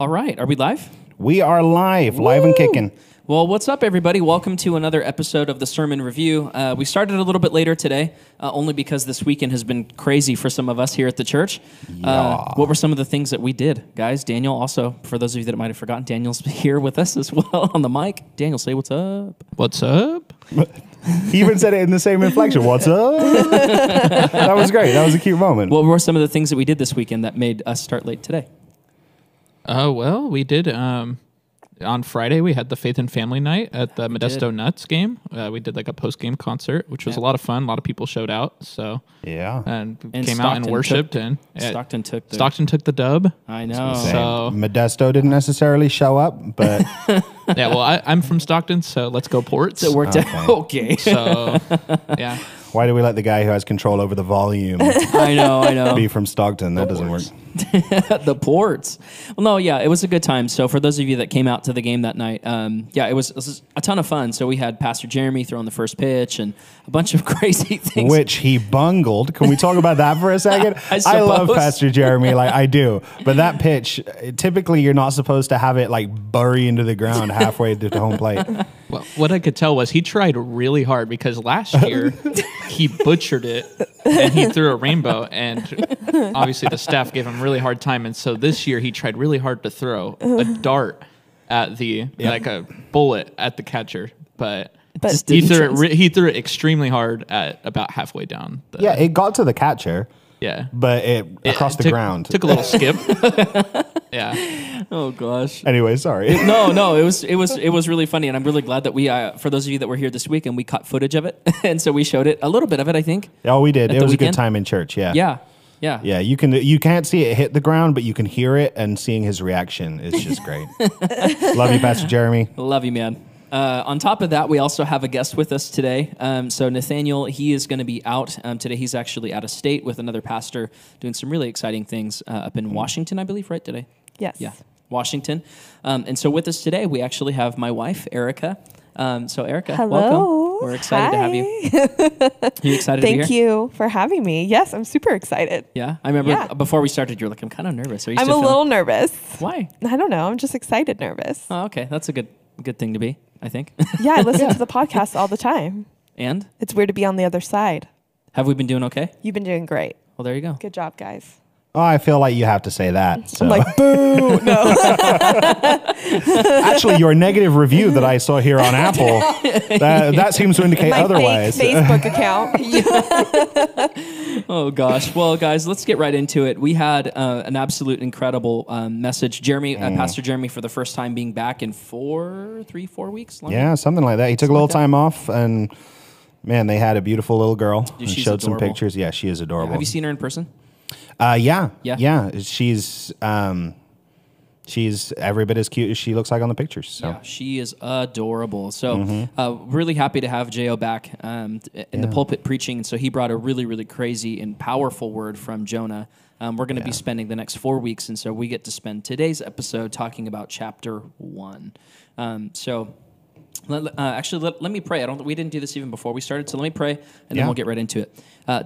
All right. Are we live? We are live. Woo! Live and kicking. Well, what's up, everybody? Welcome to another episode of the Sermon Review. We started a little bit later today, only because this weekend has been crazy for some of us here at the church. Yeah. What were some of the things that we did, guys? Daniel, also, for those of you that might have forgotten, Daniel's here with us as well on the mic. Daniel, say what's up. What's up? He even said it in the same inflection. What's up? That was great. That was a cute moment. What were some of the things that we did this weekend that made us start late today? Well, we did, on Friday, we had the Faith and Family Night at the Modesto Nuts game. We did like a post-game concert, which was a lot of fun. A lot of people showed out, so and came out and worshipped. And Stockton took the dub. I know. So Modesto didn't necessarily show up, but yeah. Well, I'm from Stockton, so let's go Ports. It worked out okay. So yeah. Why do we let the guy who has control over the volume I know. Be from Stockton? That doesn't work. The Ports. Well, no, yeah, it was a good time. So for those of you that came out to the game that night, yeah, it was a ton of fun. So we had Pastor Jeremy throwing the first pitch and a bunch of crazy things. Which he bungled. Can we talk about that for a second? I love Pastor Jeremy, like I do. But that pitch, typically you're not supposed to have it like bury into the ground halfway to home plate. Well, what I could tell was he tried really hard because last year... He butchered it, and he threw a rainbow, and obviously the staff gave him really hard time, and so this year he tried really hard to throw a dart at the, like a bullet at the catcher, but he threw it extremely hard at about halfway down. Yeah, it got to the catcher. Yeah. But it crossed the ground. Took a little skip. Yeah. Oh gosh. Anyway, sorry. No, it was really funny, and I'm really glad that we for those of you that were here this week and we caught footage of it. And so we showed it, a little bit of it, I think. Oh, we did. It was a good time in church, yeah. Yeah. Yeah. Yeah, you can't see it hit the ground, but you can hear it, and seeing his reaction is just great. Love you, Pastor Jeremy. Love you, man. On top of that, we also have a guest with us today. So Nathaniel, he is going to be out today. He's actually out of state with another pastor doing some really exciting things up in Washington, I believe, right today? Yes. Yeah, Washington. And so with us today, we actually have my wife, Erica. So Erica, hello. Welcome. We're excited to have you. You excited to be here? Thank you for having me. Yes, I'm super excited. Yeah? I remember before we started, you were like, I'm kind of nervous. Are you still feeling? I'm a little nervous. Why? I don't know. I'm just excited nervous. Oh, okay. That's a good thing to be. I think. Yeah, I listen to the podcast all the time. And? It's weird to be on the other side. Have we been doing okay? You've been doing great. Well, there you go. Good job, guys. Oh, I feel like you have to say that. So. I'm like, boo! No. Actually, your negative review that I saw here on Apple, that seems to indicate otherwise. My Facebook account. Oh, gosh. Well, guys, let's get right into it. We had an absolute incredible message. Pastor Jeremy, for the first time being back in 4 weeks? Yeah, something like that. He took a little time off and, man, they had a beautiful little girl. Dude, and showed some pictures. Yeah, she is adorable. Have you seen her in person? Yeah. She's every bit as cute as she looks like on the pictures. So. Yeah, she is adorable. So really happy to have J.O. back in the pulpit preaching. So he brought a really, really crazy and powerful word from Jonah. We're going to be spending the next 4 weeks, and so we get to spend today's episode talking about chapter 1. Let me pray. We didn't do this even before we started, so let me pray, and then we'll get right into it.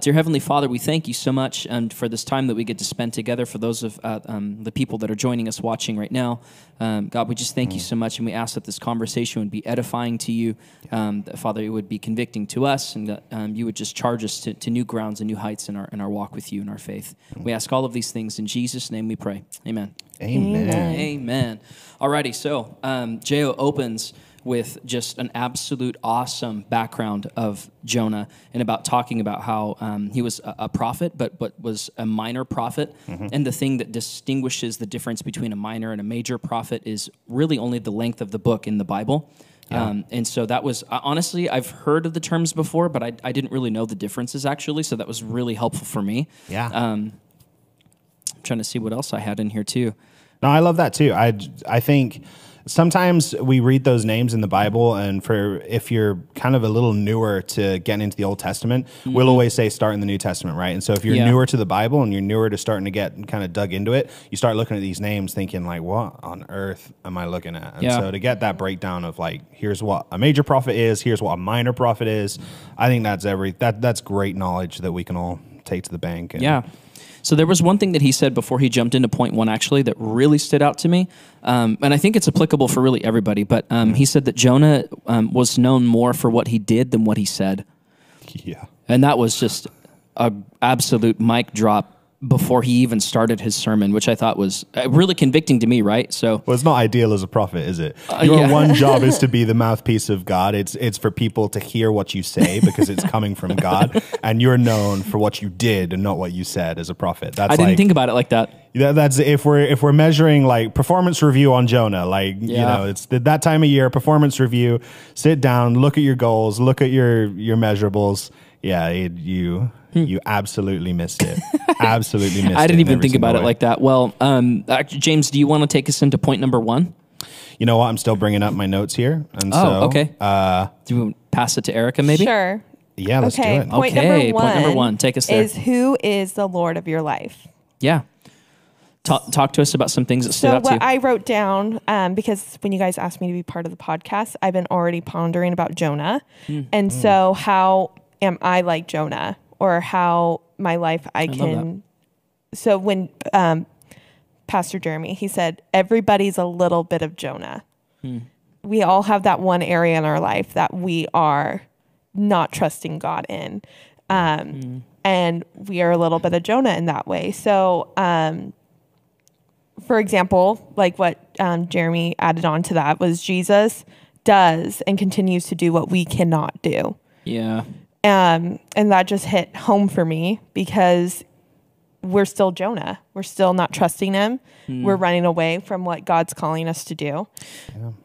Dear Heavenly Father, we thank you so much for this time that we get to spend together, for those of the people that are joining us watching right now. God, we just thank you so much, and we ask that this conversation would be edifying to you. That, Father, it would be convicting to us, and that you would just charge us to new grounds and new heights in our walk with you and our faith. We ask all of these things in Jesus' name we pray. Amen. Amen. Amen. Alrighty, so J.O. opens with just an absolute awesome background of Jonah and about talking about how he was a prophet, but was a minor prophet. And the thing that distinguishes the difference between a minor and a major prophet is really only the length of the book in the Bible. And so that was, honestly, I've heard of the terms before, but I didn't really know the differences actually, so that was really helpful for me. Yeah. I'm trying to see what else I had in here too. No, I love that too. I think... Sometimes we read those names in the Bible, and if you're kind of a little newer to getting into the Old Testament, we'll always say start in the New Testament, right? And so if you're newer to the Bible and you're newer to starting to get kind of dug into it, you start looking at these names thinking like, what on earth am I looking at? And so to get that breakdown of like, here's what a major prophet is, here's what a minor prophet is, I think that's great knowledge that we can all take to the bank. And So there was one thing that he said before he jumped into point one, actually, that really stood out to me. And I think it's applicable for really everybody. But he said that Jonah was known more for what he did than what he said. Yeah. And that was just an absolute mic drop before he even started his sermon, which I thought was really convicting to me, right? So, well, it's not ideal as a prophet, is it? Your one job is to be the mouthpiece of God. It's for people to hear what you say because it's coming from God, and you're known for what you did and not what you said as a prophet. That's I didn't think about it like that. That's if we're measuring like performance review on Jonah, like you know, it's that time of year, performance review. Sit down, look at your goals, look at your measurables. Yeah, you absolutely missed it. Absolutely missed it. I didn't even think about it like that. Well, James, do you want to take us into point number one? You know what? I'm still bringing up my notes here. And so, okay. Do we pass it to Erica maybe? Sure. Yeah, let's do it. Okay, point number one. Take us there. Is who is the Lord of your life? Yeah. Talk to us about some things that stood out to you. So what I wrote down, because when you guys asked me to be part of the podcast, I've been already pondering about Jonah. And so how am I like Jonah? Or how my life I can. So when Pastor Jeremy, he said, everybody's a little bit of Jonah. We all have that one area in our life that we are not trusting God in. And we are a little bit of Jonah in that way. So for example, like what Jeremy added on to that was Jesus does and continues to do what we cannot do. Yeah. And that just hit home for me because we're still Jonah. We're still not trusting him. We're running away from what God's calling us to do.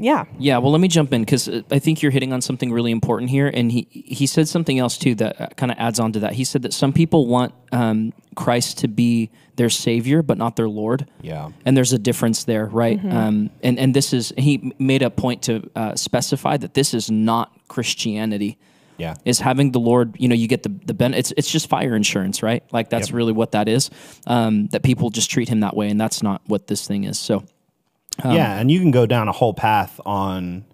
Yeah. Well, let me jump in because I think you're hitting on something really important here. And he said something else too that kind of adds on to that. He said that some people want Christ to be their savior, but not their Lord. Yeah. And there's a difference there, right? And this is, he made a point to specify that this is not Christianity. Yeah, is having the Lord, you know, you get the benefit. It's just fire insurance, right? Like that's really what that is, that people just treat him that way. And that's not what this thing is. So, yeah. And you can go down a whole path on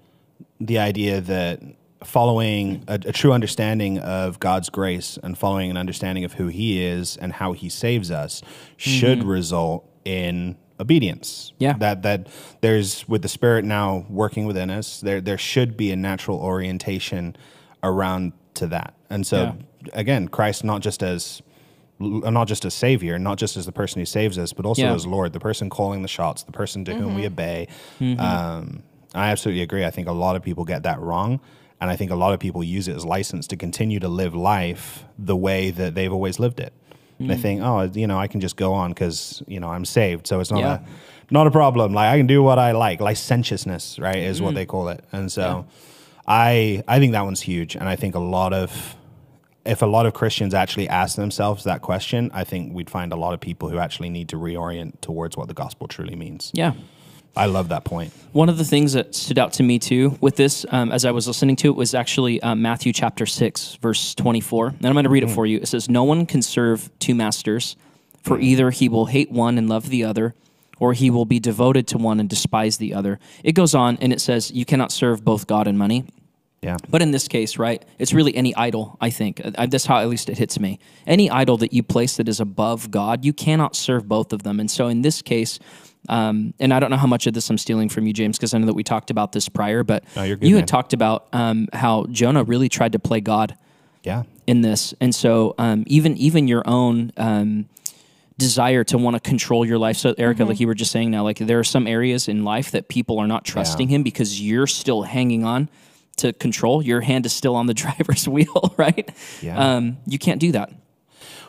the idea that following a true understanding of God's grace and following an understanding of who he is and how he saves us should result in obedience. Yeah. That there's, with the Spirit now working within us, there should be a natural orientation around to that. And so again, Christ, not just as savior, not just as the person who saves us, but also as Lord, the person calling the shots, the person to whom we obey. I absolutely agree. I think a lot of people get that wrong. And I think a lot of people use it as license to continue to live life the way that they've always lived it. They think, oh, you know, I can just go on because, you know, I'm saved. So it's not a problem. Like I can do what I like. Licentiousness, right, is what they call it. And so I think that one's huge, and I think if a lot of Christians actually ask themselves that question, I think we'd find a lot of people who actually need to reorient towards what the gospel truly means. Yeah. I love that point. One of the things that stood out to me too with this, as I was listening to it, was actually Matthew chapter 6, verse 24, and I'm going to read it for you. It says, "No one can serve two masters, for either he will hate one and love the other, or he will be devoted to one and despise the other." It goes on and it says, you cannot serve both God and money. Yeah. But in this case, right, it's really any idol, I think. That's how at least it hits me. Any idol that you place that is above God, you cannot serve both of them. And so in this case, and I don't know how much of this I'm stealing from you, James, because I know that we talked about this prior, but you had talked about how Jonah really tried to play God in this. And so even your own desire to want to control your life. So Erica, like you were just saying now, like there are some areas in life that people are not trusting him because you're still hanging on to control. Your hand is still on the driver's wheel, right? Yeah. You can't do that.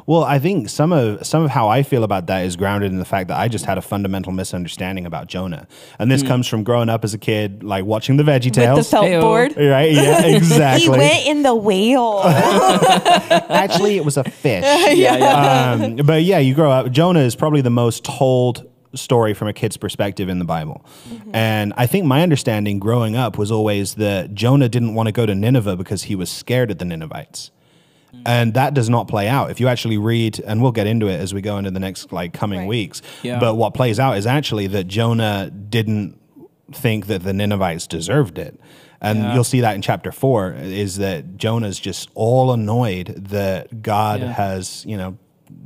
Well, I think some of how I feel about that is grounded in the fact that I just had a fundamental misunderstanding about Jonah. And this comes from growing up as a kid, like watching the VeggieTales. With the felt board. Right, yeah, exactly. He went in the whale. Actually, it was a fish. But yeah, you grow up. Jonah is probably the most told story from a kid's perspective in the Bible. And I think my understanding growing up was always that Jonah didn't want to go to Nineveh because he was scared of the Ninevites. And that does not play out. If you actually read, and we'll get into it as we go into the next coming weeks, but what plays out is actually that Jonah didn't think that the Ninevites deserved it. And you'll see that in chapter 4, is that Jonah's just all annoyed that God has, you know,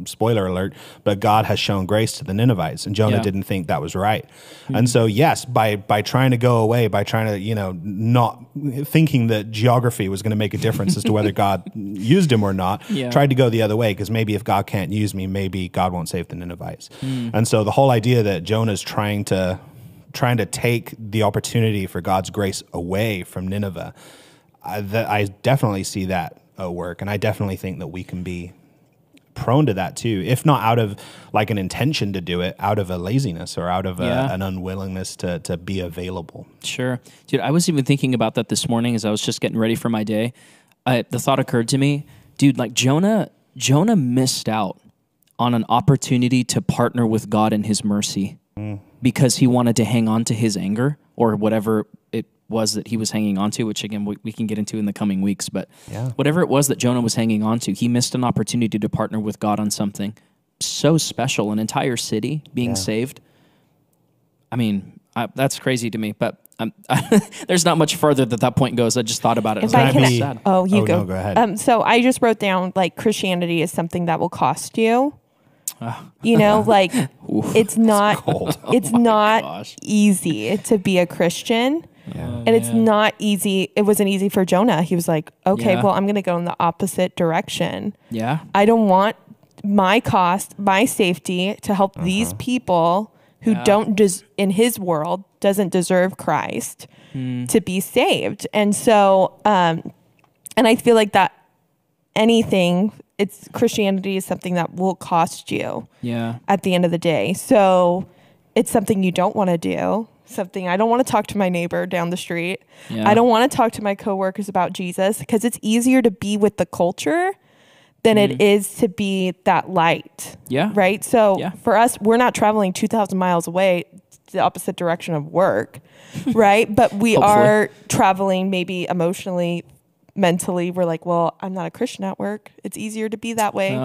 spoiler alert, but God has shown grace to the Ninevites, and Jonah didn't think that was right. Mm-hmm. And so, yes, by trying to go away, by trying to, not thinking that geography was going to make a difference as to whether God used him or not, tried to go the other way, because maybe if God can't use me, maybe God won't save the Ninevites. Mm. And so the whole idea that Jonah's trying to take the opportunity for God's grace away from Nineveh, I definitely see that at work, and I definitely think that we can be prone to that too, if not out of like an intention to do it, out of a laziness or out of an unwillingness to be available. Sure. Dude, I was even thinking about that this morning as I was just getting ready for my day. The thought occurred to me, dude, like Jonah missed out on an opportunity to partner with God in his mercy. Mm. Because he wanted to hang on to his anger or whatever it was that he was hanging on to, which again, we can get into in the coming weeks, but whatever it was that Jonah was hanging on to, he missed an opportunity to partner with God on something so special, an entire city being saved. I mean, that's crazy to me, but there's not much further that point goes. I just thought about it. Sad. Oh, go. No, go ahead. So I just wrote down like Christianity is something that will cost you. It's not easy to be a Christian, and it's not easy. It wasn't easy for Jonah. He was like, okay, well, I'm going to go in the opposite direction. Yeah, I don't want my cost, my safety to help these people who don't in his world doesn't deserve Christ to be saved. And so, and I feel like that anything. It's Christianity is something that will cost you at the end of the day. So it's something you don't want to do. Something I don't want to talk to my neighbor down the street. Yeah. I don't want to talk to my coworkers about Jesus, because it's easier to be with the culture than it is to be that light. Yeah. Right. So for us, we're not traveling 2,000 miles away the opposite direction of work. Right. But we are traveling maybe emotionally, mentally, we're like, well, I'm not a Christian at work. It's easier to be that way,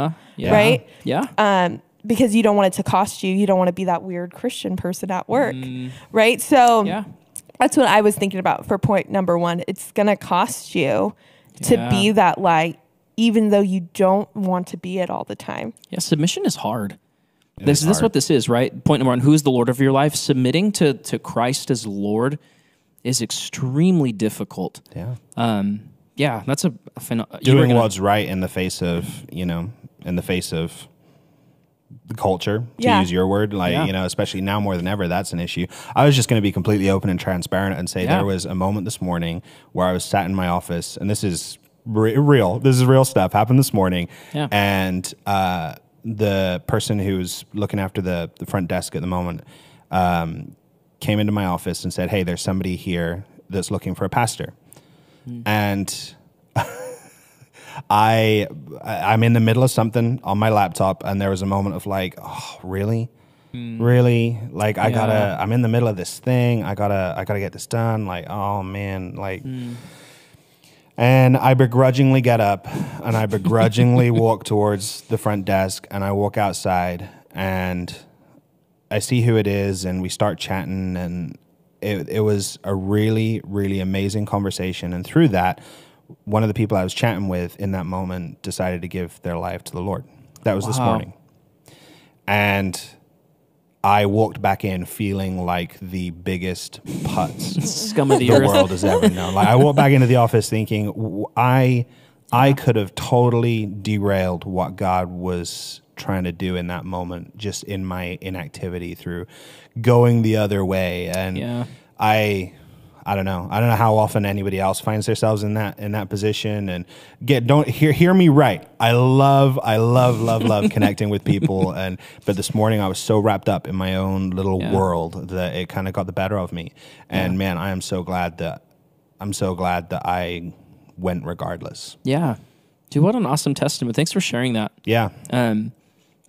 right? Yeah. Because you don't want it to cost you. You don't want to be that weird Christian person at work, right? So that's what I was thinking about for point number one. It's going to cost you to be that light, even though you don't want to be it all the time. Yeah, submission is hard. This is what this is, right? Point number one, who is the Lord of your life? Submitting to Christ as Lord is extremely difficult. Yeah. Yeah, that's a phenomenon. Doing what's right in the face of, in the face of the culture, to use your word, especially now more than ever, that's an issue. I was just going to be completely open and transparent and say there was a moment this morning where I was sat in my office, and this is real. This is real stuff. Happened this morning. Yeah. And the person who's looking after the front desk at the moment came into my office and said, hey, there's somebody here that's looking for a pastor. And I'm in the middle of something on my laptop, and there was a moment of like, oh, really? Really? Like I'm in the middle of this thing. I gotta get this done. Like, oh man, like, and I begrudgingly get up and I begrudgingly walk towards the front desk, and I walk outside and I see who it is, and we start chatting, and it was a really, really amazing conversation. And through that, one of the people I was chatting with in that moment decided to give their life to the Lord. That was this morning. And I walked back in feeling like the biggest putz scum of the world has ever known. Like, I walked back into the office thinking, I could have totally derailed what God was trying to do in that moment, just in my inactivity through going the other way. And I don't know. I don't know how often anybody else finds themselves in that position. And hear me right. I love connecting with people. But this morning I was so wrapped up in my own little world that it kind of got the better of me. And man, I am so glad that I went regardless. Yeah. Dude, what an awesome testament. Thanks for sharing that. Yeah.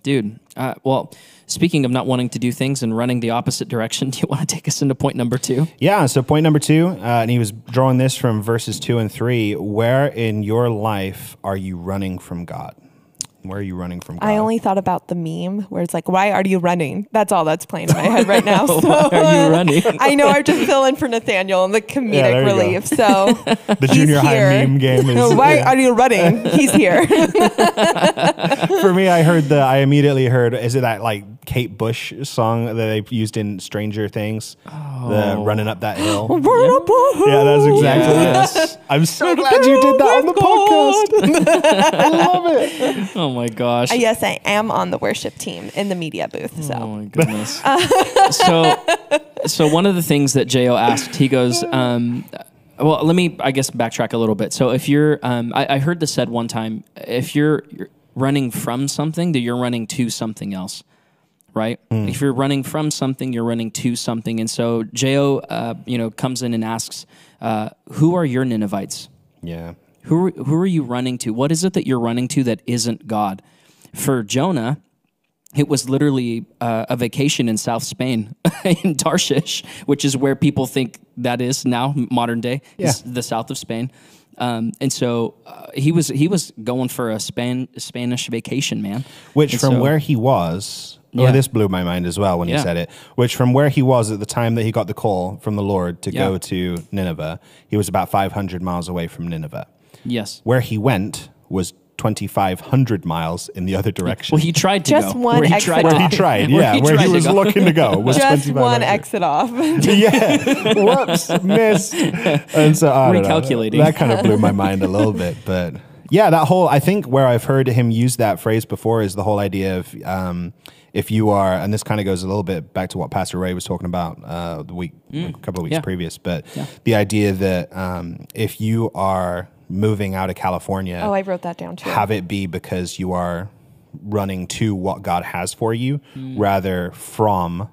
Dude, well, speaking of not wanting to do things and running the opposite direction, do you want to take us into point number two? Yeah, so point number two, and he was drawing this from verses 2 and 3, where in your life are you running from God? Where are you running from God? I only thought about the meme where it's like, why are you running? That's all that's playing in my head right now. So, why are you running? I know I just fill in for Nathaniel in the comedic relief. Go. So the junior high meme game is why are you running? He's here. For me, I immediately heard, is it that like Kate Bush song that they used in Stranger Things? Oh. The running up that hill. Yeah, that's exactly it. I'm so glad you did that on the podcast. I love it. Oh my gosh. Yes, I am on the worship team in the media booth. So. Oh my goodness. So one of the things that J.O. asked, he goes, well, let me, I guess, backtrack a little bit. So if you're, I heard this said one time, if you're running from something, that you're running to something else, right? Mm. If you're running from something, you're running to something. And so J.O., comes in and asks, who are your Ninevites? Yeah. Who are you running to? What is it that you're running to that isn't God? For Jonah, it was literally a vacation in South Spain, in Tarshish, which is where people think that is now, modern day, is the south of Spain. And so he was going for a Spanish vacation, man. Which from where he was... Yeah. Or this blew my mind as well when he said it, which from where he was at the time that he got the call from the Lord to go to Nineveh, he was about 500 miles away from Nineveh. Yes. Where he went was 2,500 miles in the other direction. Well, he tried to just go. Where he was looking to go was just one exit off. Yeah. Whoops, missed. And so, recalculating. That kind of blew my mind a little bit, but... Yeah, that whole, I think where I've heard him use that phrase before is the whole idea of if you are, and this kind of goes a little bit back to what Pastor Ray was talking about a couple of weeks previous, but the idea that if you are moving out of California. Oh, I wrote that down too. Have it be because you are running to what God has for you rather from,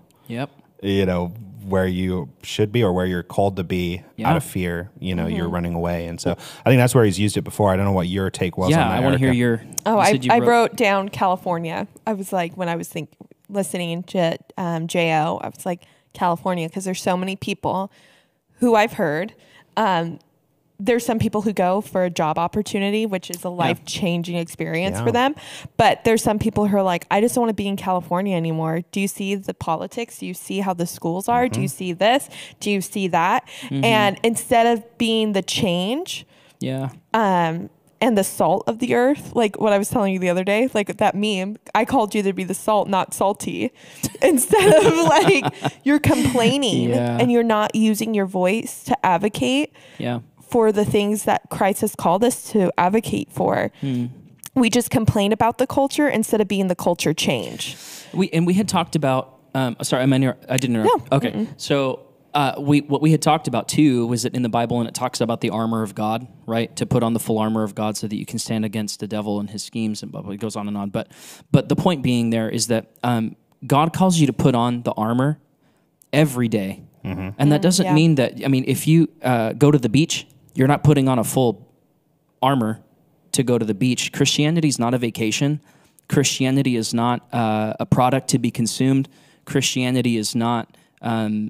where you should be or where you're called to be out of fear, you're running away. And so I think that's where he's used it before. I don't know what your take was on that. I want to hear your... Oh, I wrote down California. I was like, when I was listening to J.O., I was like, California, because there's so many people who I've heard. There's some people who go for a job opportunity, which is a life-changing experience for them. But there's some people who are like, I just don't want to be in California anymore. Do you see the politics? Do you see how the schools are? Mm-hmm. Do you see this? Do you see that? Mm-hmm. And instead of being the change and the salt of the earth, like what I was telling you the other day, like that meme, I called you to be the salt, not salty. Instead of like, you're complaining and you're not using your voice to advocate. Yeah. For the things that Christ has called us to advocate for. We just complain about the culture instead of being the culture change. We had talked about, sorry, I didn't interrupt. No. Okay. Mm-mm. So what we had talked about too was that in the Bible, and it talks about the armor of God, right? To put on the full armor of God so that you can stand against the devil and his schemes and blah, blah, it goes on and on. But the point being there is that God calls you to put on the armor every day. Mm-hmm. And that doesn't mean that, if you go to the beach, you're not putting on a full armor to go to the beach. Christianity is not a vacation. Christianity is not a product to be consumed. Christianity is not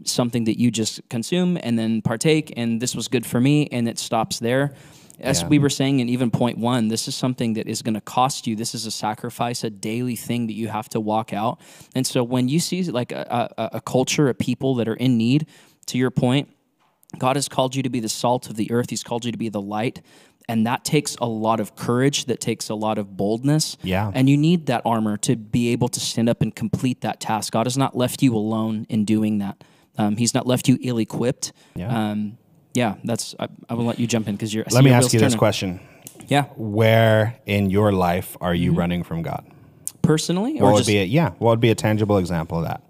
something that you just consume and then partake, and this was good for me, and it stops there. As we were saying in even point one, this is something that is going to cost you. This is a sacrifice, a daily thing that you have to walk out. And so when you see like a culture, a people that are in need, to your point, God has called you to be the salt of the earth. He's called you to be the light. And that takes a lot of courage. That takes a lot of boldness. Yeah. And you need that armor to be able to stand up and complete that task. God has not left you alone in doing that. He's not left you ill-equipped. Yeah. I will let you jump in because you're... Let me ask you this question. Yeah. Where in your life are you running from God? Personally? What would be a tangible example of that?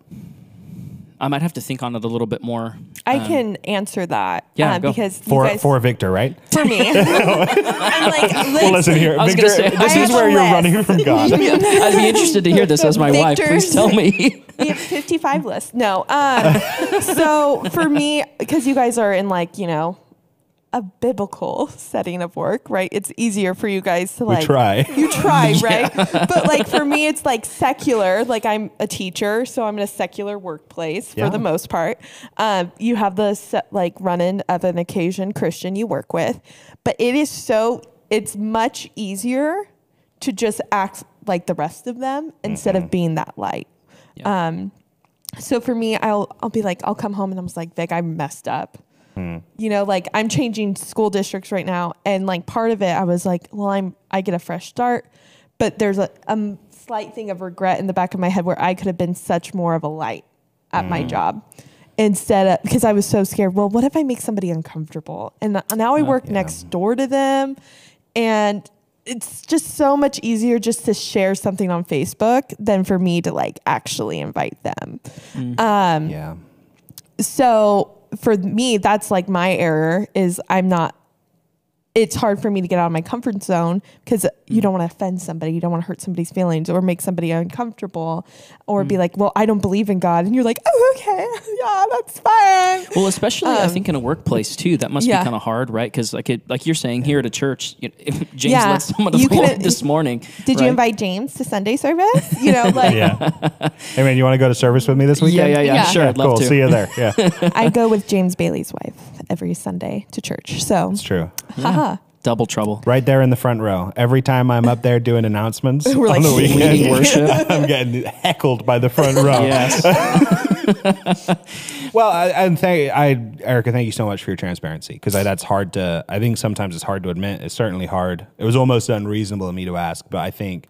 I might have to think on it a little bit more. I can answer that. Yeah, because for Victor, right? For me. I'm like, well, listen here, Victor, this is where you're running from God. I'd be interested to hear this as my wife. Please tell me. We have 55 lists. No. So for me, because you guys are in a biblical setting of work, right? It's easier for you guys to You try, right? But for me, it's secular. I'm a teacher, so I'm in a secular workplace for the most part. You have the run-in of an occasion Christian you work with, but it's much easier to just act like the rest of them instead of being that light. Yeah. So for me, I'll be like, I'll come home and I'm just like, Vic, I messed up. You know, like I'm changing school districts right now. And like part of it, I was like, well, I get a fresh start. But there's a slight thing of regret in the back of my head where I could have been such more of a light at my job instead of, because I was so scared. Well, what if I make somebody uncomfortable? And now I work next door to them. And it's just so much easier just to share something on Facebook than for me to like actually invite them. So for me, that's like my error is it's hard for me to get out of my comfort zone because you don't want to offend somebody. You don't want to hurt somebody's feelings or make somebody uncomfortable or be like, well, I don't believe in God. And you're like, oh, okay. Yeah, that's fine. Well, especially I think in a workplace too, that must be kind of hard, right? Because like you're saying here at a church, if James led someone to the Lord this morning. Did you invite James to Sunday service? You know, like. Hey man, you want to go to service with me this weekend? Yeah. Sure. I'd love to. See you there. Yeah. I go with James Bailey's wife every Sunday to church. So. It's true. Yeah. Double trouble. Right there in the front row. Every time I'm up there doing announcements on like, the weekend worship, I'm getting heckled by the front row. Well, Erica, thank you so much for your transparency because that's hard to, I think sometimes it's hard to admit. It's certainly hard. It was almost unreasonable of me to ask, but I think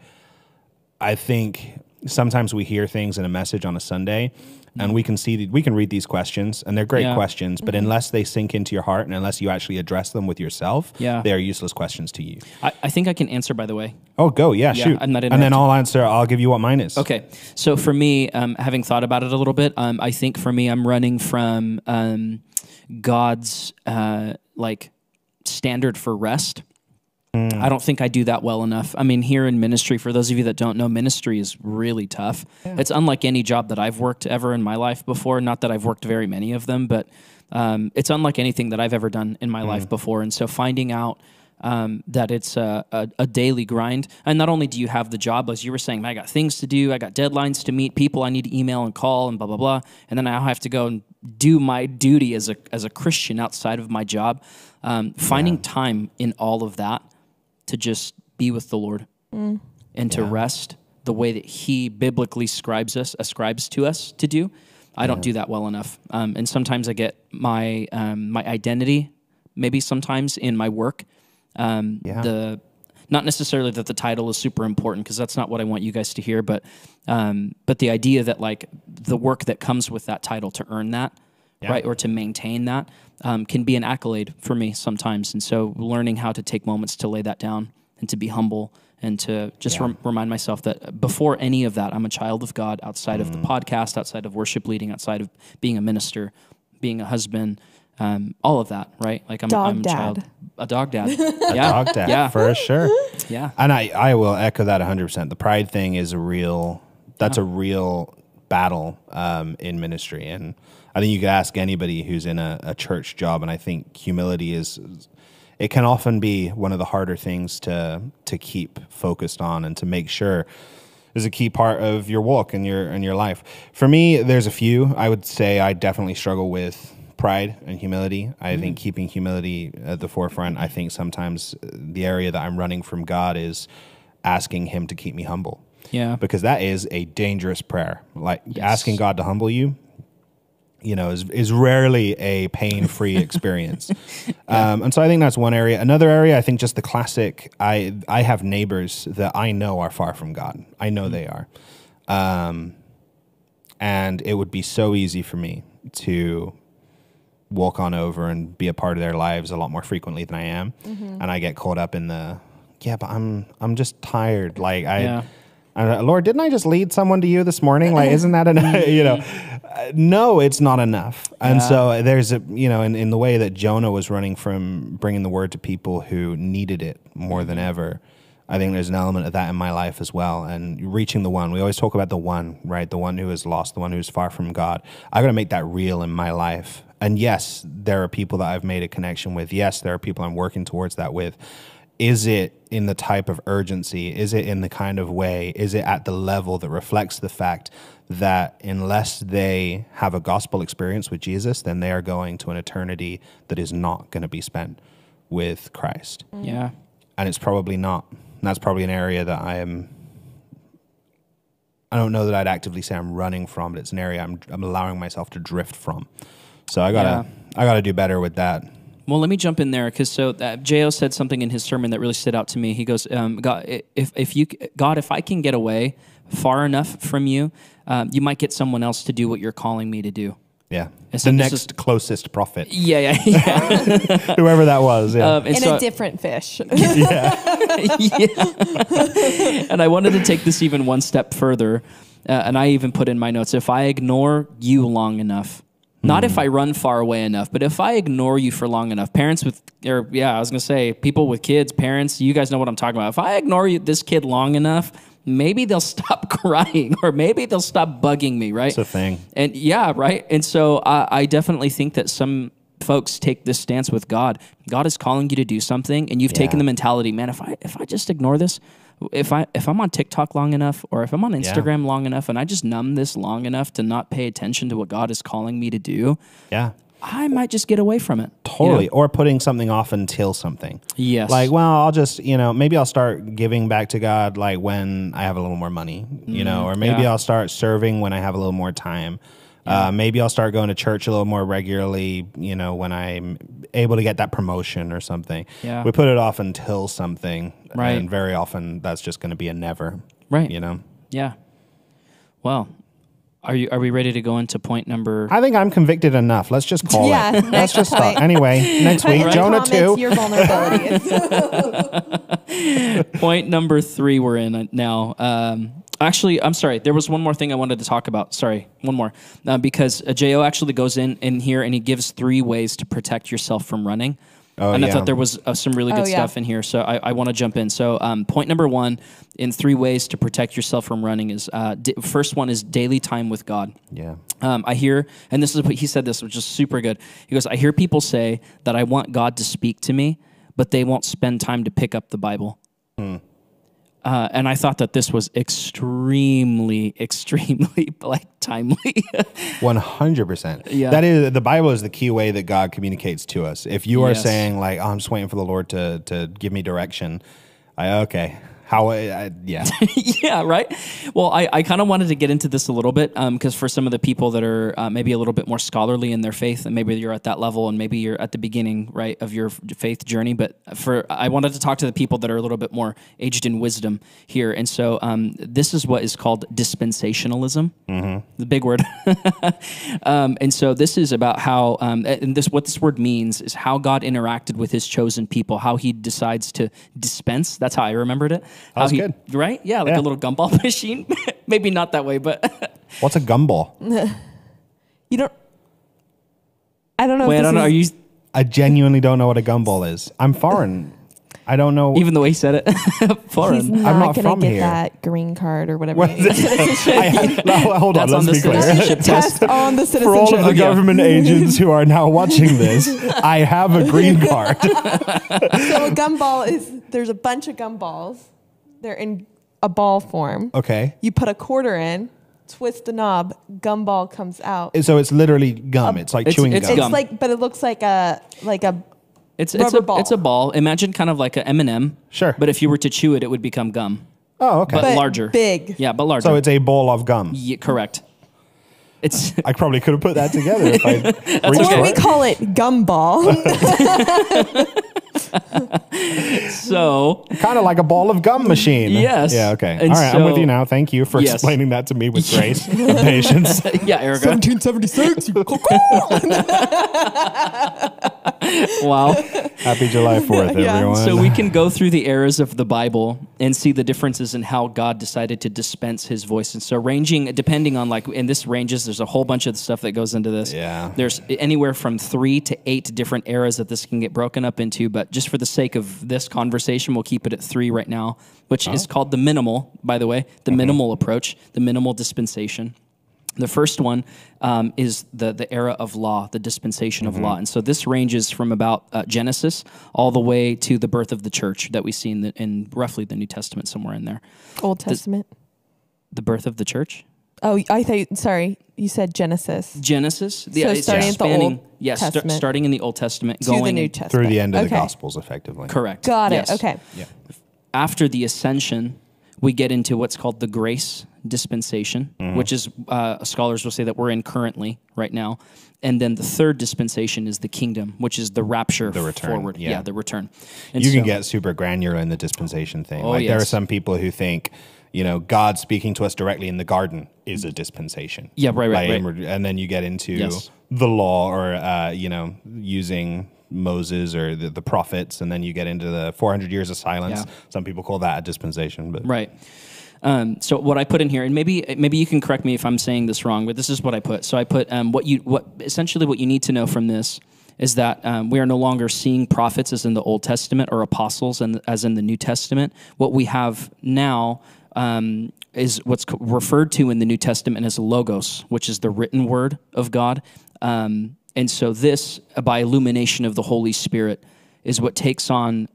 sometimes we hear things in a message on a Sunday and we can read these questions and they're great questions, but unless they sink into your heart and unless you actually address them with yourself, they are useless questions to you. I think I can answer, by the way. Oh, go. Yeah shoot. And then I'll give you what mine is. Okay. So for me, having thought about it a little bit, I think for me, I'm running from God's like standard for rest. I don't think I do that well enough. I mean, here in ministry, for those of you that don't know, ministry is really tough. Yeah. It's unlike any job that I've worked ever in my life before. Not that I've worked very many of them, but it's unlike anything that I've ever done in my life before. And so finding out that it's a daily grind, and not only do you have the job, as you were saying, I got things to do, I got deadlines to meet, people I need to email and call and blah, blah, blah. And then I have to go and do my duty as a Christian outside of my job. Finding time in all of that to just be with the Lord and to rest the way that he biblically ascribes to us to do. I don't do that well enough. And sometimes I get my my identity, maybe sometimes in my work. Not necessarily that the title is super important because that's not what I want you guys to hear, but the idea that like the work that comes with that title to earn that, right, or to maintain that can be an accolade for me sometimes. And so learning how to take moments to lay that down and to be humble and to just remind myself that before any of that, I'm a child of God outside of the podcast, outside of worship leading, outside of being a minister, being a husband, all of that, right? Like I'm a child, a dog dad. A dog dad, for sure. Yeah. And I will echo that 100%. The pride thing is a real battle in ministry. And I think you could ask anybody who's in a church job, and I think humility it can often be one of the harder things to keep focused on and to make sure is a key part of your walk and your life. For me, there's a few. I would say I definitely struggle with pride and humility. I think keeping humility at the forefront. I think sometimes the area that I'm running from God is asking him to keep me humble. Yeah. Because that is a dangerous prayer. Like asking God to humble you, you know, is rarely a pain-free experience. And so I think that's one area. Another area, I think just the classic, I have neighbors that I know are far from God. I know they are. And it would be so easy for me to walk on over and be a part of their lives a lot more frequently than I am. And I get caught up in the, but I'm just tired. Like Lord, didn't I just lead someone to you this morning? Like, isn't that enough? You know, no, it's not enough. And so there's in the way that Jonah was running from bringing the word to people who needed it more than ever, I think there's an element of that in my life as well. And reaching the one, we always talk about the one, right? The one who is lost, the one who's far from God. I've got to make that real in my life. And yes, there are people that I've made a connection with. Yes, there are people I'm working towards that with. Is it in the type of urgency? Is it in the kind of way? Is it at the level that reflects the fact that unless they have a gospel experience with Jesus, then they are going to an eternity that is not going to be spent with Christ? Yeah. And it's probably not. And that's probably an area that I am I don't know that I'd actively say I'm running from, but it's an area I'm allowing myself to drift from. So I gotta do better with that. Well, let me jump in there because Jo said something in his sermon that really stood out to me. He goes, God, if I can get away far enough from you, you might get someone else to do what you're calling me to do. Yeah, so the next closest prophet. Yeah. Whoever that was. Yeah. And so a different fish. Yeah. And I wanted to take this even one step further, and I even put in my notes: if I ignore you long enough. Not if I run far away enough, but if I ignore you for long enough, people with kids, parents, you guys know what I'm talking about. If I ignore you, this kid long enough, maybe they'll stop crying or maybe they'll stop bugging me, right? It's a thing. And yeah, right. And so I definitely think that some folks take this stance with God. God is calling you to do something and you've taken the mentality, man, if I just ignore this, if I'm on TikTok long enough or if I'm on Instagram long enough and I just numb this long enough to not pay attention to what God is calling me to do, I might just get away from it. Totally. You know? Or putting something off until something. Yes. Like, well, I'll just, maybe I'll start giving back to God like when I have a little more money, or maybe I'll start serving when I have a little more time. Maybe I'll start going to church a little more regularly, when I'm able to get that promotion or something. Yeah. We put it off until something. Right. And very often that's just going to be a never. Right. Yeah. Well, are we ready to go into point number? I think I'm convicted enough. Let's just call it. Let's just stop. Anyway, next week, right? Jonah 2. Your vulnerabilities. Point number 3 we're in now. Actually, I'm sorry. There was one more thing I wanted to talk about. Sorry, one more. Because Jo actually goes in here and he gives 3 ways to protect yourself from running. Oh, and I thought there was some really good stuff in here. So I want to jump in. So point number 1 in 3 ways to protect yourself from running is first one is daily time with God. Yeah. I hear, and this is what he said, this was just super good. He goes, I hear people say that I want God to speak to me, but they won't spend time to pick up the Bible. And I thought that this was extremely timely. 100%. Yeah. That is, the Bible is the key way that God communicates to us. If you are saying like, I'm just waiting for the Lord to give me direction. Yeah, right? Well, I kind of wanted to get into this a little bit because for some of the people that are maybe a little bit more scholarly in their faith, and maybe you're at that level and maybe you're at the beginning, right, of your faith journey, but I wanted to talk to the people that are a little bit more aged in wisdom here, and so this is what is called dispensationalism, the big word. And so this is about how, and this what this word means is how God interacted with his chosen people, how he decides to dispense, that's how I remembered it. That's good. Right? Yeah, like a little gumball machine. Maybe not that way, but... What's a gumball? I don't know. Wait, I genuinely don't know what a gumball is. I'm foreign. I don't know... Even the way he said it. Foreign. He's not I'm not from get here. That green card or whatever. Hold on, let's be clear. Test on the citizenship. For all of the government agents who are now watching this, I have a green card. So a gumball is... There's a bunch of gumballs. They're in a ball form. Okay. You put a quarter in, twist the knob, gumball comes out. So it's literally gum. It's like chewing gum. It's like, but it looks like a rubber ball. It's a ball. Imagine kind of like an M&M. Sure. But if you were to chew it, it would become gum. Oh, okay. But larger. Big. Yeah, but larger. So it's a ball of gum. Yeah, correct. I probably could have put that together if I we call it gumball. So kind of like a ball of gum machine. Yes. Yeah, okay. And all right, I'm with you now. Thank you for explaining that to me with grace and patience. Yeah, Erica. 1776. Wow. Happy July 4th, everyone. So we can go through the eras of the Bible and see the differences in how God decided to dispense his voice. And so depending on and this ranges, there's a whole bunch of stuff that goes into this. Yeah. There's anywhere from 3 to 8 different eras that this can get broken up into, but just for the sake of this conversation, we'll keep it at 3 right now, which is called the minimal, by the way, the minimal approach, the minimal dispensation. The first one is the era of law, the dispensation of law. And so this ranges from about Genesis all the way to the birth of the church that we see in roughly the New Testament, somewhere in there. Old Testament? The birth of the church? Oh, I thought, sorry, you said Genesis. Genesis? Yeah, so starting at the Old Testament. Yes, starting in the Old Testament. To the New Testament. Through the end of the Gospels, effectively. Correct. Got it, okay. Yeah. After the ascension, we get into what's called the grace dispensation, which is, scholars will say that we're in currently right now. And then the third dispensation is the kingdom, which is the rapture, the return, forward. Yeah, yeah, the return. And you can get super granular in the dispensation thing. Oh, like yes. There are some people who think, you know, God speaking to us directly in the garden is a dispensation. Yeah, right. And then you get into the law or, you know, using Moses or the prophets. And then you get into the 400 years of silence. Yeah. Some people call that a dispensation. But right. So what I put in here, and maybe you can correct me if I'm saying this wrong, but this is what I put. So I put what you need to know from this is that we are no longer seeing prophets as in the Old Testament or apostles and as in the New Testament. What we have now is what's referred to in the New Testament as logos, which is the written word of God. And so this, by illumination of the Holy Spirit, is what takes on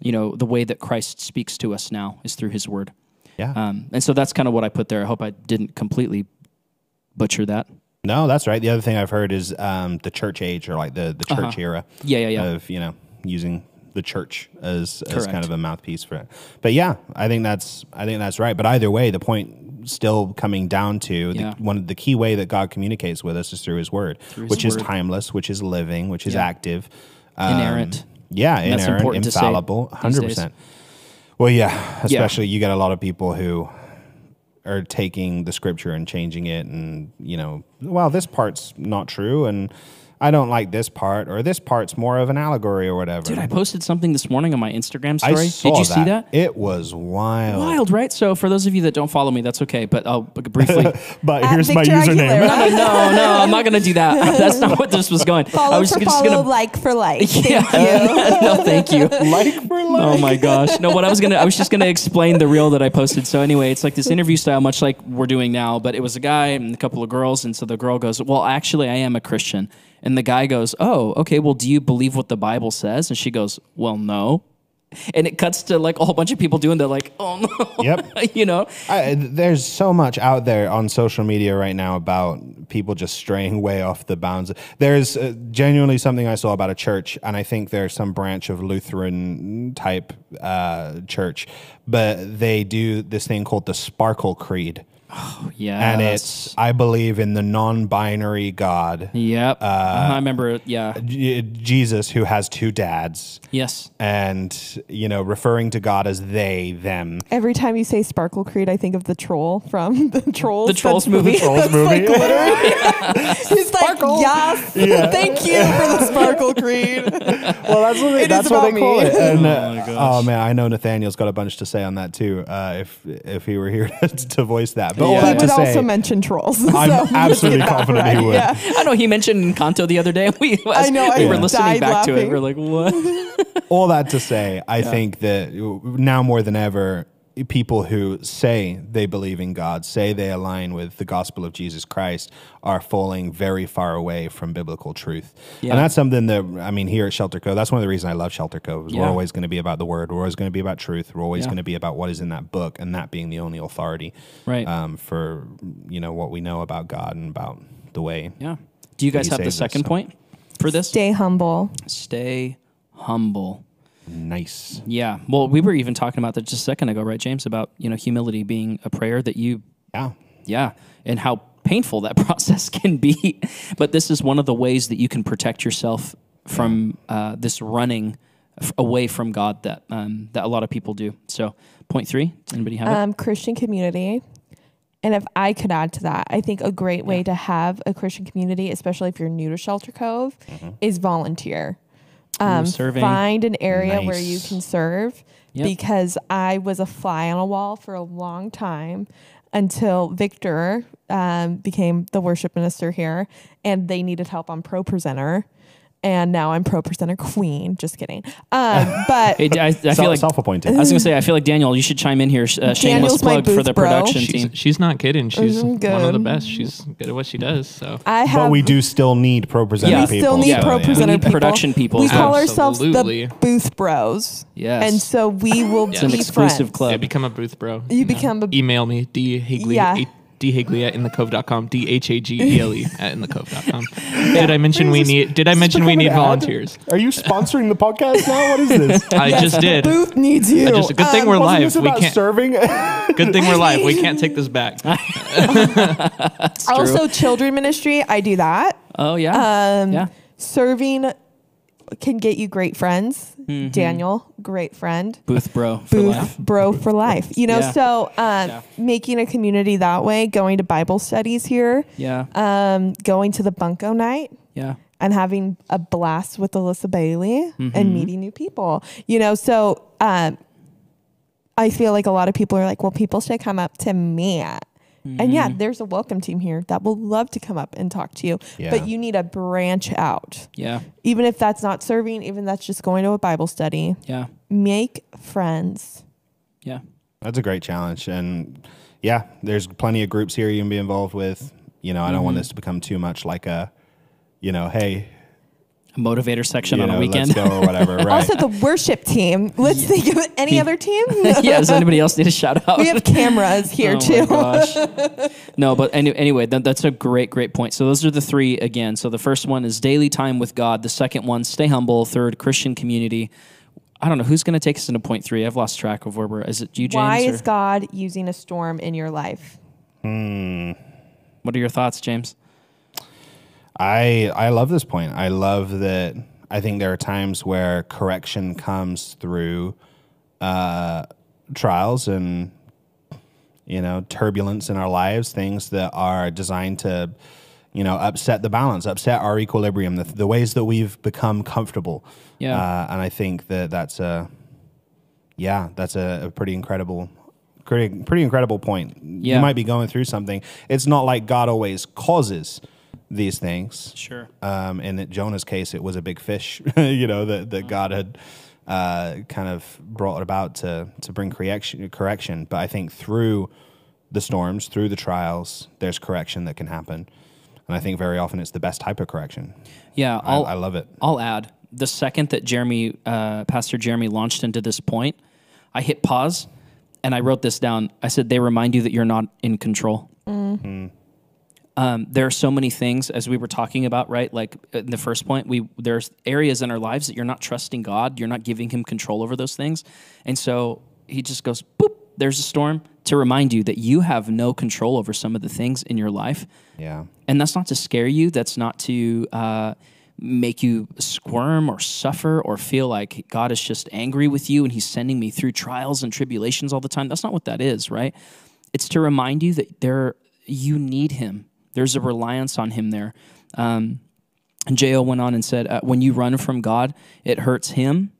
you know, the way that Christ speaks to us now is through his word. Yeah. And so that's kind of what I put there. I hope I didn't completely butcher that. No, that's right. The other thing I've heard is the church age or like the church era of, you know, using the church as kind of a mouthpiece for it. But yeah, I think that's right. But either way, the point still coming down to the key way that God communicates with us is through his word, which is timeless, which is living, which is active. Inerrant. Yeah, inerrant, infallible, 100%. Well, yeah, especially you get a lot of people who are taking the scripture and changing it and, you know, well, this part's not true and I don't like this part or this part's more of an allegory or whatever. Dude, I posted something this morning on my Instagram story. Did you see that? It was wild. Wild, right? So for those of you that don't follow me, that's okay, but I'll briefly. But here's Victor my username. No, I'm not going to do that. That's not what this was going. Follow I was for just follow, gonna... like for like. Thank you. No, thank you. Like for like. Oh my gosh. No, what I was just going to explain the reel that I posted. So anyway, it's like this interview style, much like we're doing now, but it was a guy and a couple of girls. And so the girl goes, well, actually I am a Christian. And the guy goes, oh, okay, well, do you believe what the Bible says? And she goes, well, no. And it cuts to like a whole bunch of people doing that, like, oh, no. Yep. You know? There's so much out there on social media right now about people just straying way off the bounds. There's genuinely something I saw about a church, and I think there's some branch of Lutheran-type church, but they do this thing called the Sparkle Creed. Oh, yeah. And it's, I believe in the non-binary God. Yep. I remember, Jesus, who has two dads. Yes. And, you know, referring to God as they, them. Every time you say Sparkle Creed, I think of the troll from the Trolls. The Trolls movie. The Trolls movie. Like, literally. He's Sparkle. Like, yes, thank you for the Sparkle Creed. Well, that's what they call it. And, oh, man, I know Nathaniel's got a bunch to say on that, too, if he were here to voice that. But yeah, he would also mention trolls. I'm absolutely confident he would. Yeah. I know he mentioned Encanto the other day. We were listening back to it. We're like, what? All that to say, I think that now more than ever, people who say they believe in God, say they align with the gospel of Jesus Christ, are falling very far away from biblical truth. Yeah. And that's something that, I mean, here at Shelter Cove, that's one of the reasons I love Shelter Cove, is we're always going to be about the word, we're always going to be about truth, we're always going to be about what is in that book, and that being the only authority for, you know, what we know about God and about the way. Yeah. Do you guys have the second point for this? Stay humble. Stay humble. Nice. Yeah. Well, we were even talking about that just a second ago, right, James? About, you know, humility being a prayer that you... Yeah. Yeah. And how painful that process can be. But this is one of the ways that you can protect yourself from this running away from God that that a lot of people do. So point three, anybody have it? Christian community. And if I could add to that, I think a great way to have a Christian community, especially if you're new to Shelter Cove, is volunteer. Find an area where you can serve because I was a fly on a wall for a long time until Victor became the worship minister here and they needed help on Pro Presenter. And now I'm Pro Presenter queen. Just kidding. But I feel like self-appointed. I was going to say, I feel like Daniel, you should chime in here. Shameless plug for the production team. She's not kidding. She's one of the best. She's good at what she does. So, but we do still need Pro Presenter people. We still need Pro Presenter people. Production people. We call ourselves the Booth Bros. Yes. And so we will be friends. It's an exclusive club. Yeah, become a Booth Bro. You become a... Email me, D. Higley. Yeah. dhaglia in the cove.com, dhagele at in the cove.com. Did I mention we need volunteers? Are you sponsoring the podcast now? What is this? I just did. The booth needs you. Good thing we're live. This about we can't serving. Good thing we're live. We can't take this back. Also, children ministry. I do that. Oh yeah. Serving can get you great friends. Mm-hmm. Daniel, great friend. Booth bro for life. You know, making a community that way, going to Bible studies here. Yeah. Going to the Bunko night. Yeah. And having a blast with Alyssa Bailey and meeting new people. You know, so I feel like a lot of people are like, well, people should come up to me. And yeah, there's a welcome team here that will love to come up and talk to you, but you need to branch out. Yeah. Even if that's not serving, even if that's just going to a Bible study. Yeah. Make friends. Yeah. That's a great challenge. And yeah, there's plenty of groups here you can be involved with. You know, I don't want this to become too much like a, you know, hey, motivator section on a weekend. Let's go or whatever, right. Also the worship team. Let's think of any other team. Does anybody else need a shout out? We have cameras here too. My gosh. No, but anyway, that's a great point. So those are the three again. So the first one is daily time with God. The second one, stay humble. Third, Christian community. I don't know who's going to take us into point three. I've lost track of where we're. Is it you, James? Why is God using a storm in your life? What are your thoughts, James? I love this point. I love that. I think there are times where correction comes through trials and, you know, turbulence in our lives, things that are designed to, you know, upset the balance, upset our equilibrium, the ways that we've become comfortable. Yeah. And I think that's a pretty incredible point. Yeah. You might be going through something. It's not like God always causes these things. Sure. And in Jonah's case, it was a big fish, you know, that God had kind of brought about to bring correction. But I think through the storms, through the trials, there's correction that can happen. And I think very often it's the best type of correction. Yeah. I love it. I'll add, the second that Pastor Jeremy launched into this point, I hit pause and I wrote this down. I said, they remind you that you're not in control. There are so many things, as we were talking about, right? Like in the first point, there's areas in our lives that you're not trusting God. You're not giving him control over those things. And so he just goes, boop, there's a storm to remind you that you have no control over some of the things in your life. Yeah. And that's not to scare you. That's not to make you squirm or suffer or feel like God is just angry with you and he's sending me through trials and tribulations all the time. That's not what that is, right? It's to remind you that you need him. There's a reliance on him there. And J.O. went on and said, when you run from God, it hurts him,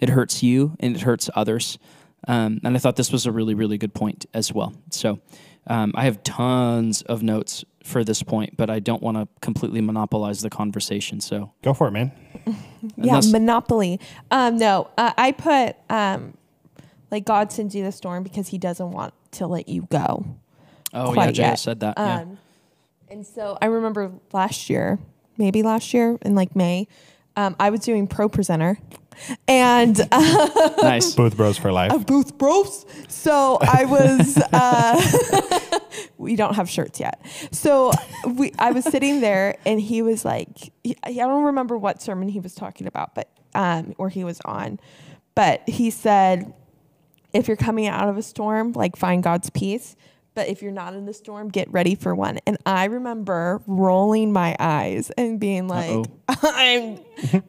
it hurts you, and it hurts others. And I thought this was a really, really good point as well. So I have tons of notes for this point, but I don't want to completely monopolize the conversation. So go for it, man. Monopoly. I put like God sends you the storm because he doesn't want to let you go. Oh, yeah, J.O. said that, yeah. And so I remember last year in like May, I was doing Pro Presenter and nice Booth Bros for life. Booth Bros. So I was, we don't have shirts yet. So I was sitting there and he was like, I don't remember what sermon he was talking about, but, or he was on, but he said, if you're coming out of a storm, like find God's peace. But if you're not in the storm, get ready for one. And I remember rolling my eyes and being like,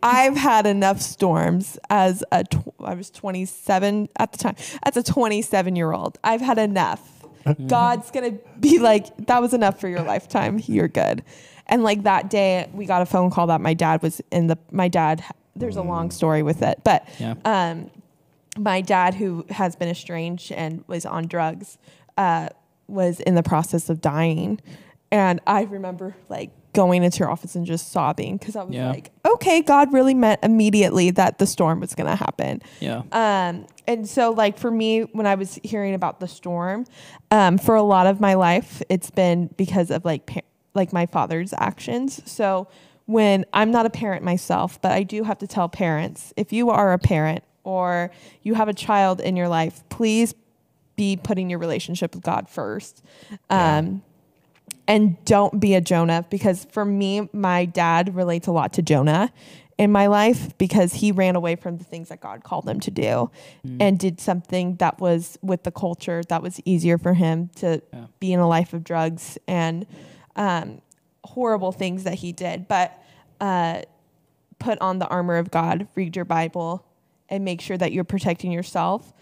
I've had enough storms as I was 27 at the time. As a 27-year-old, I've had enough. God's going to be like, that was enough for your lifetime. You're good. And like that day we got a phone call that my dad was there's a long story with it, but, my dad, who has been estranged and was on drugs, was in the process of dying. And I remember like going into your office and just sobbing because I was like, okay, God really meant immediately that the storm was going to happen. Yeah. And so like for me, when I was hearing about the storm, for a lot of my life, it's been because of like my father's actions. So when I'm not a parent myself, but I do have to tell parents, if you are a parent or you have a child in your life, please be putting your relationship with God first. And don't be a Jonah, because for me, my dad relates a lot to Jonah in my life, because he ran away from the things that God called him to do and did something that was with the culture that was easier for him to be in a life of drugs and horrible things that he did. But put on the armor of God, read your Bible, and make sure that you're protecting yourself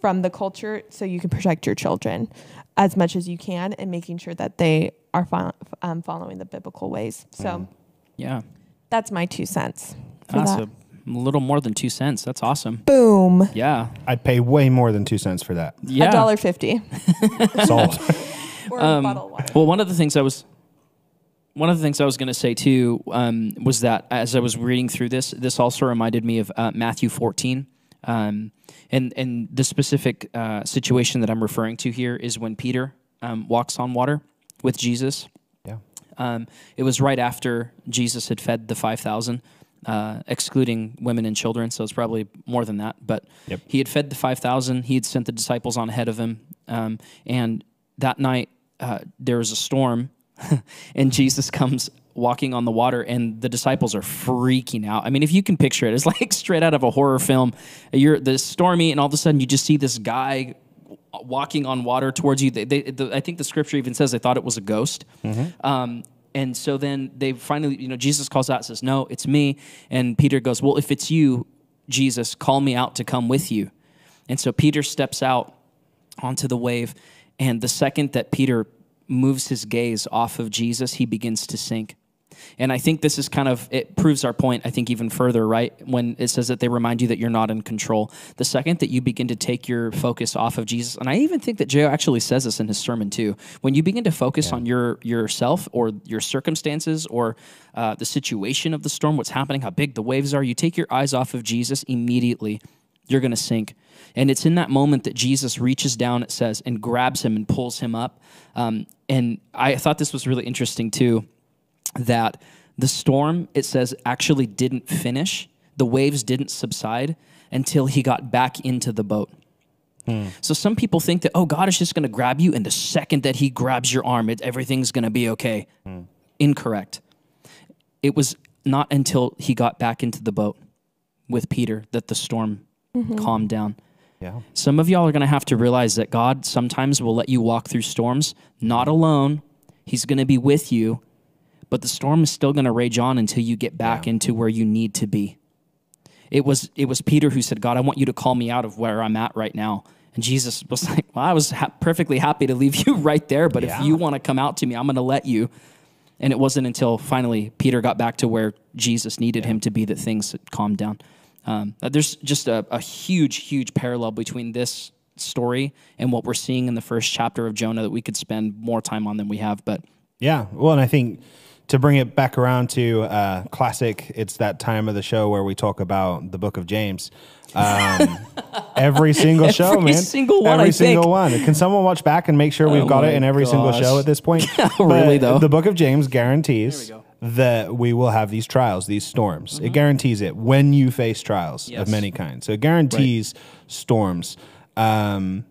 from the culture so you can protect your children as much as you can, and making sure that they are following the biblical ways. So that's my 2 cents. Awesome. A little more than 2 cents. That's awesome. Boom. Yeah. I'd pay way more than 2 cents for that. Yeah. $1.50. Salt. Or a bottle of water. Well, one of the things I was going to say too, was that as I was reading through this, this also reminded me of Matthew 14. And the specific situation that I'm referring to here is when Peter walks on water with Jesus. Yeah. It was right after Jesus had fed the 5,000, excluding women and children, so it's probably more than that. But he had fed the 5,000. He had sent the disciples on ahead of him. And that night there was a storm, and Jesus comes walking on the water, and the disciples are freaking out. I mean, if you can picture it, it's like straight out of a horror film. You're this stormy, and all of a sudden you just see this guy walking on water towards you. I think the scripture even says they thought it was a ghost. Mm-hmm. And so then they finally, Jesus calls out and says, "No, it's me." And Peter goes, "Well, if it's you, Jesus, call me out to come with you." And so Peter steps out onto the wave, and the second that Peter moves his gaze off of Jesus, he begins to sink. And I think this is kind of, it proves our point, I think, even further, right? When it says that they remind you that you're not in control. The second that you begin to take your focus off of Jesus, and I even think that J.O. actually says this in his sermon too, when you begin to focus on yourself or your circumstances or the situation of the storm, what's happening, how big the waves are, you take your eyes off of Jesus, immediately you're going to sink. And it's in that moment that Jesus reaches down, it says, and grabs him and pulls him up. And I thought this was really interesting too, that the storm, it says, actually didn't finish. The waves didn't subside until he got back into the boat. So some people think that, oh, God is just going to grab you, and the second that he grabs your arm, everything's going to be okay. Incorrect. It was not until he got back into the boat with Peter that the storm calmed down. Yeah. Some of y'all are going to have to realize that God sometimes will let you walk through storms, not alone. He's going to be with you, but the storm is still going to rage on until you get back into where you need to be. It was Peter who said, "God, I want you to call me out of where I'm at right now." And Jesus was like, "Well, I was perfectly happy to leave you right there, but if you want to come out to me, I'm going to let you." And it wasn't until finally Peter got back to where Jesus needed him to be that things had calmed down. There's just a huge, huge parallel between this story and what we're seeing in the first chapter of Jonah that we could spend more time on than we have. But yeah, well, and I think to bring it back around to classic, it's that time of the show where we talk about the book of James. Every single show, every man. Every single one. Can someone watch back and make sure we've got it in every single show at this point? Really, though. The book of James guarantees that we will have these trials, these storms. It guarantees it when you face trials of many kinds. So it guarantees storms. And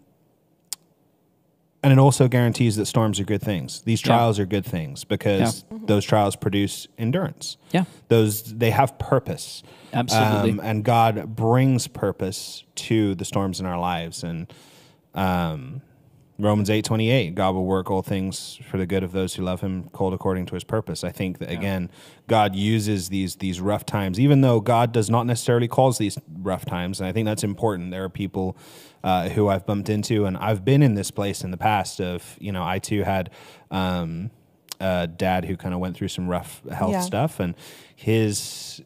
it also guarantees that storms are good things. These trials are good things because those trials produce endurance. They have purpose. Absolutely. And God brings purpose to the storms in our lives. And Romans 8:28, God will work all things for the good of those who love him, called according to his purpose. I think that, again, God uses these rough times, even though God does not necessarily cause these rough times. And I think that's important. There are people who I've bumped into, and I've been in this place in the past of, I too had a dad who kind of went through some rough health stuff, and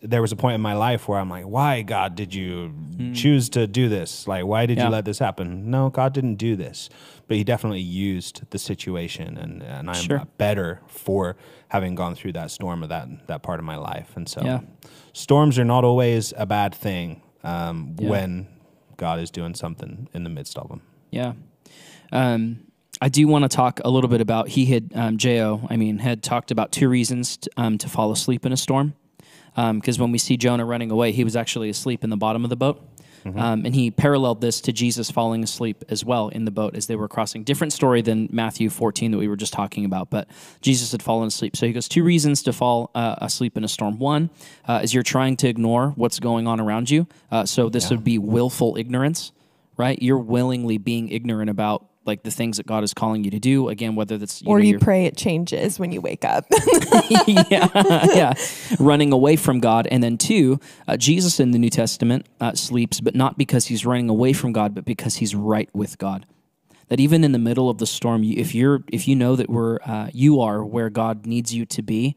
there was a point in my life where I'm like, why, God, did you choose to do this? Like, why did you let this happen? No, God didn't do this, but he definitely used the situation, and I'm better for having gone through that storm of that part of my life. And so storms are not always a bad thing when God is doing something in the midst of them. Yeah. I do want to talk a little bit about, he had, J.O., had talked about two reasons to fall asleep in a storm. because when we see Jonah running away, he was actually asleep in the bottom of the boat. Mm-hmm. And he paralleled this to Jesus falling asleep as well in the boat as they were crossing. Different story than Matthew 14 that we were just talking about, but Jesus had fallen asleep. So he goes, two reasons to fall asleep in a storm. One is you're trying to ignore what's going on around you. So this would be willful ignorance, right? You're willingly being ignorant about like the things that God is calling you to do. Again, whether that's... You pray it changes when you wake up. yeah. Running away from God. And then two, Jesus in the New Testament sleeps, but not because he's running away from God, but because he's right with God. That even in the middle of the storm, if you know that you are where God needs you to be,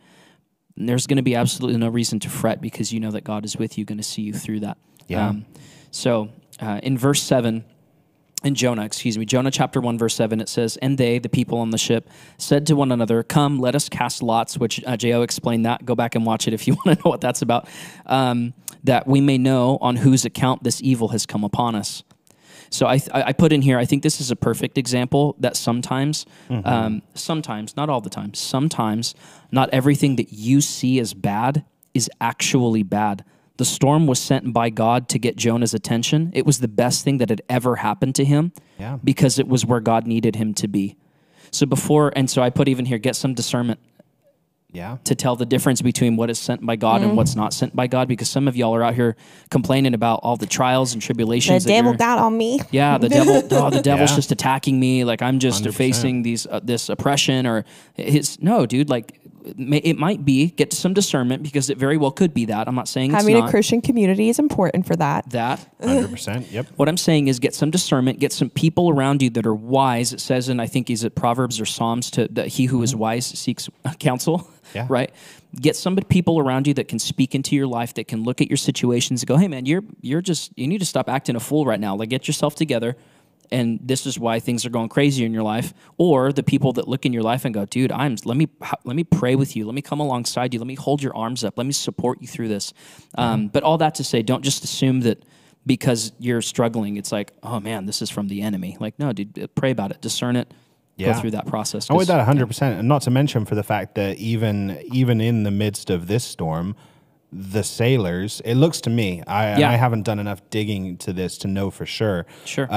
there's going to be absolutely no reason to fret because you know that God is with you, going to see you through that. Yeah. In verse 7... In Jonah, Jonah chapter 1, verse 7, it says, and they, the people on the ship, said to one another, come, let us cast lots, which J.O. explained that. Go back and watch it if you want to know what that's about, that we may know on whose account this evil has come upon us. So I put in here, I think this is a perfect example that sometimes, sometimes, not all the time, sometimes not everything that you see as bad is actually bad. The storm was sent by God to get Jonah's attention. It was the best thing that had ever happened to him because it was where God needed him to be. So I put even here, get some discernment to tell the difference between what is sent by God and what's not sent by God, because some of y'all are out here complaining about all the trials and tribulations. The devil got on me. Yeah, the devil's just attacking me. Like I'm just 100%. Facing this oppression or his, no, dude, like, it might be, get some discernment because it very well could be that. I'm not saying it's not. Having a Christian community is important for that. 100%, yep. What I'm saying is get some discernment, get some people around you that are wise. It says, and I think is it Proverbs or Psalms, that he who is wise seeks counsel, right? Get some people around you that can speak into your life, that can look at your situations and go, hey man, you need to stop acting a fool right now. Like get yourself together. And this is why things are going crazy in your life, or the people that look in your life and go, dude, let me pray with you. Let me come alongside you. Let me hold your arms up. Let me support you through this. But all that to say, don't just assume that because you're struggling, it's like, oh man, this is from the enemy. Like, no, dude, pray about it, discern it, go through that process. I'm with that 100%. And not to mention for the fact that even in the midst of this storm, the sailors, it looks to me, I haven't done enough digging to this to know for sure. Sure.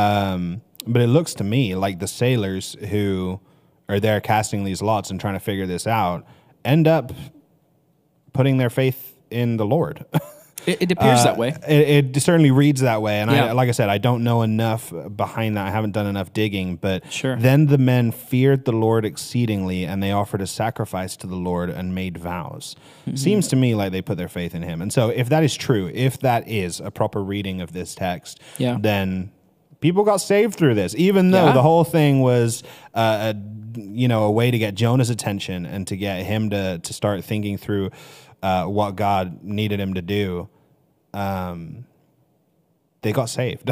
But it looks to me like the sailors who are there casting these lots and trying to figure this out end up putting their faith in the Lord. It appears that way. It certainly reads that way. And like I said, I don't know enough behind that. I haven't done enough digging. But then the men feared the Lord exceedingly, and they offered a sacrifice to the Lord and made vows. Mm-hmm. Seems to me like they put their faith in him. And so if that is true, if that is a proper reading of this text, then people got saved through this, even though the whole thing was a way to get Jonah's attention and to get him to start thinking through what God needed him to do. They got saved.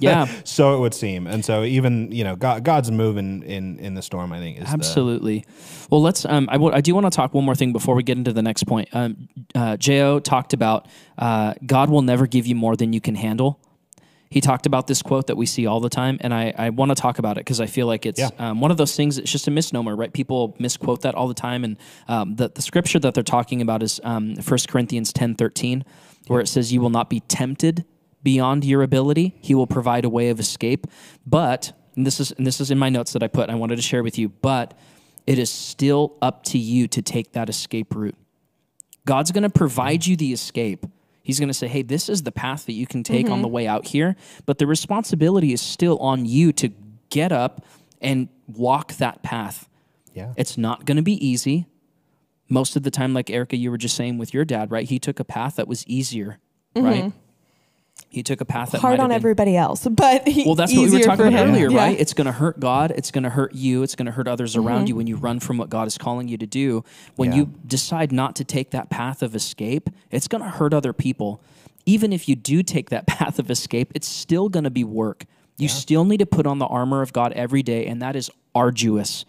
Yeah. So it would seem. And so even, God's moving in the storm, I think. Absolutely. Well, let's, I do want to talk one more thing before we get into the next point. J.O. talked about, God will never give you more than you can handle. He talked about this quote that we see all the time, and I want to talk about it because I feel like it's one of those things that's just a misnomer, right? People misquote that all the time, and the scripture that they're talking about is 1 Corinthians 10:13, where it says, you will not be tempted beyond your ability. He will provide a way of escape. But, and this is in my notes that I put, and I wanted to share with you, but it is still up to you to take that escape route. God's going to provide you the escape. He's going to say, hey, this is the path that you can take on the way out here, but the responsibility is still on you to get up and walk that path. Yeah. It's not going to be easy. Most of the time, like Erica, you were just saying with your dad, right? He took a path that was easier, right? He took a path that hard on everybody else, but well, that's what we were talking about earlier, right? Yeah. It's going to hurt God. It's going to hurt you. It's going to hurt others around you when you run from what God is calling you to do. When you decide not to take that path of escape, it's going to hurt other people. Even if you do take that path of escape, it's still going to be work. You still need to put on the armor of God every day, and that is arduous.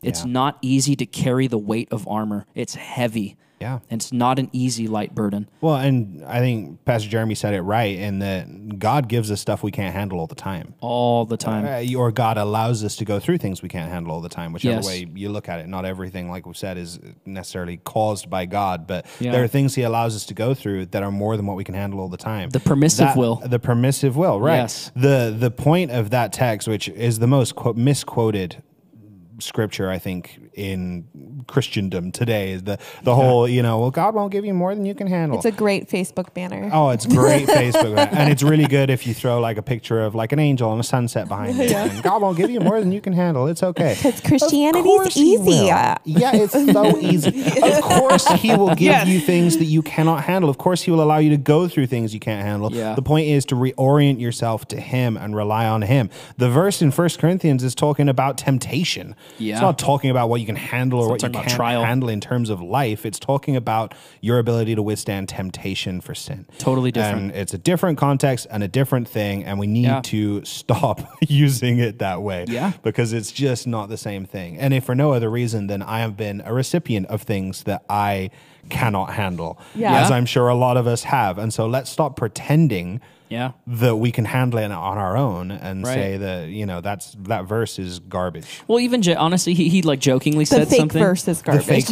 It's not easy to carry the weight of armor. It's heavy. Yeah. And it's not an easy, light burden. Well, and I think Pastor Jeremy said it right in that God gives us stuff we can't handle all the time. All the time. Or God allows us to go through things we can't handle all the time, whichever yes. way you look at it. Not everything, like we've said, is necessarily caused by God, but yeah. there are things he allows us to go through that are more than what we can handle all the time. The permissive will. The permissive will, right. Yes. The point of that text, which is the most misquoted scripture, I think, in Christendom today, is the whole, you know, well, God won't give you more than you can handle. It's a great Facebook banner. Oh, it's great Facebook banner. And it's really good if you throw like a picture of like an angel and a sunset behind it. Yeah. And God won't give you more than you can handle. It's okay. Because Christianity's easy. Yeah, it's so easy. Of course he will give yes. you things that you cannot handle. Of course he will allow you to go through things you can't handle. Yeah. The point is to reorient yourself to him and rely on him. The verse in 1 Corinthians is talking about temptation. Yeah. It's not talking about what you can handle or what you can't handle in terms of life. It's talking about your ability to withstand temptation for sin. Totally different. And it's a different context and a different thing, and we need yeah. to stop using it that way. Yeah. Because it's just not the same thing. And if for no other reason, then I have been a recipient of things that I cannot handle, yeah. as I'm sure a lot of us have. And so let's stop pretending yeah. that we can handle it on our own and right. say that, you know, that verse is garbage. Well, even honestly, he like jokingly said something. The fake verse is garbage. The fake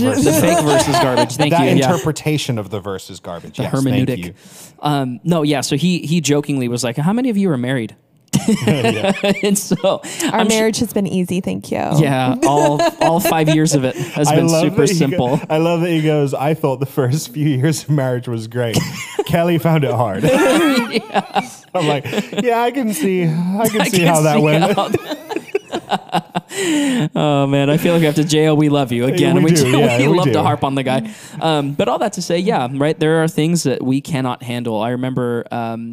verse is garbage. Thank that you. That interpretation yeah. of the verse is garbage. The yes, hermeneutic. Thank you. No, yeah. So he jokingly was like, "How many of you are married?" yeah. And so our marriage has been easy, thank you. Yeah, all 5 years of it has been super simple. I love that he goes, "I thought the first few years of marriage was great. Kelly found it hard." yeah. I'm like, yeah, I can see how that went. Oh man, I feel like we have to jail. We love you again. We love to harp on the guy. But all that to say, yeah, right. There are things that we cannot handle. I remember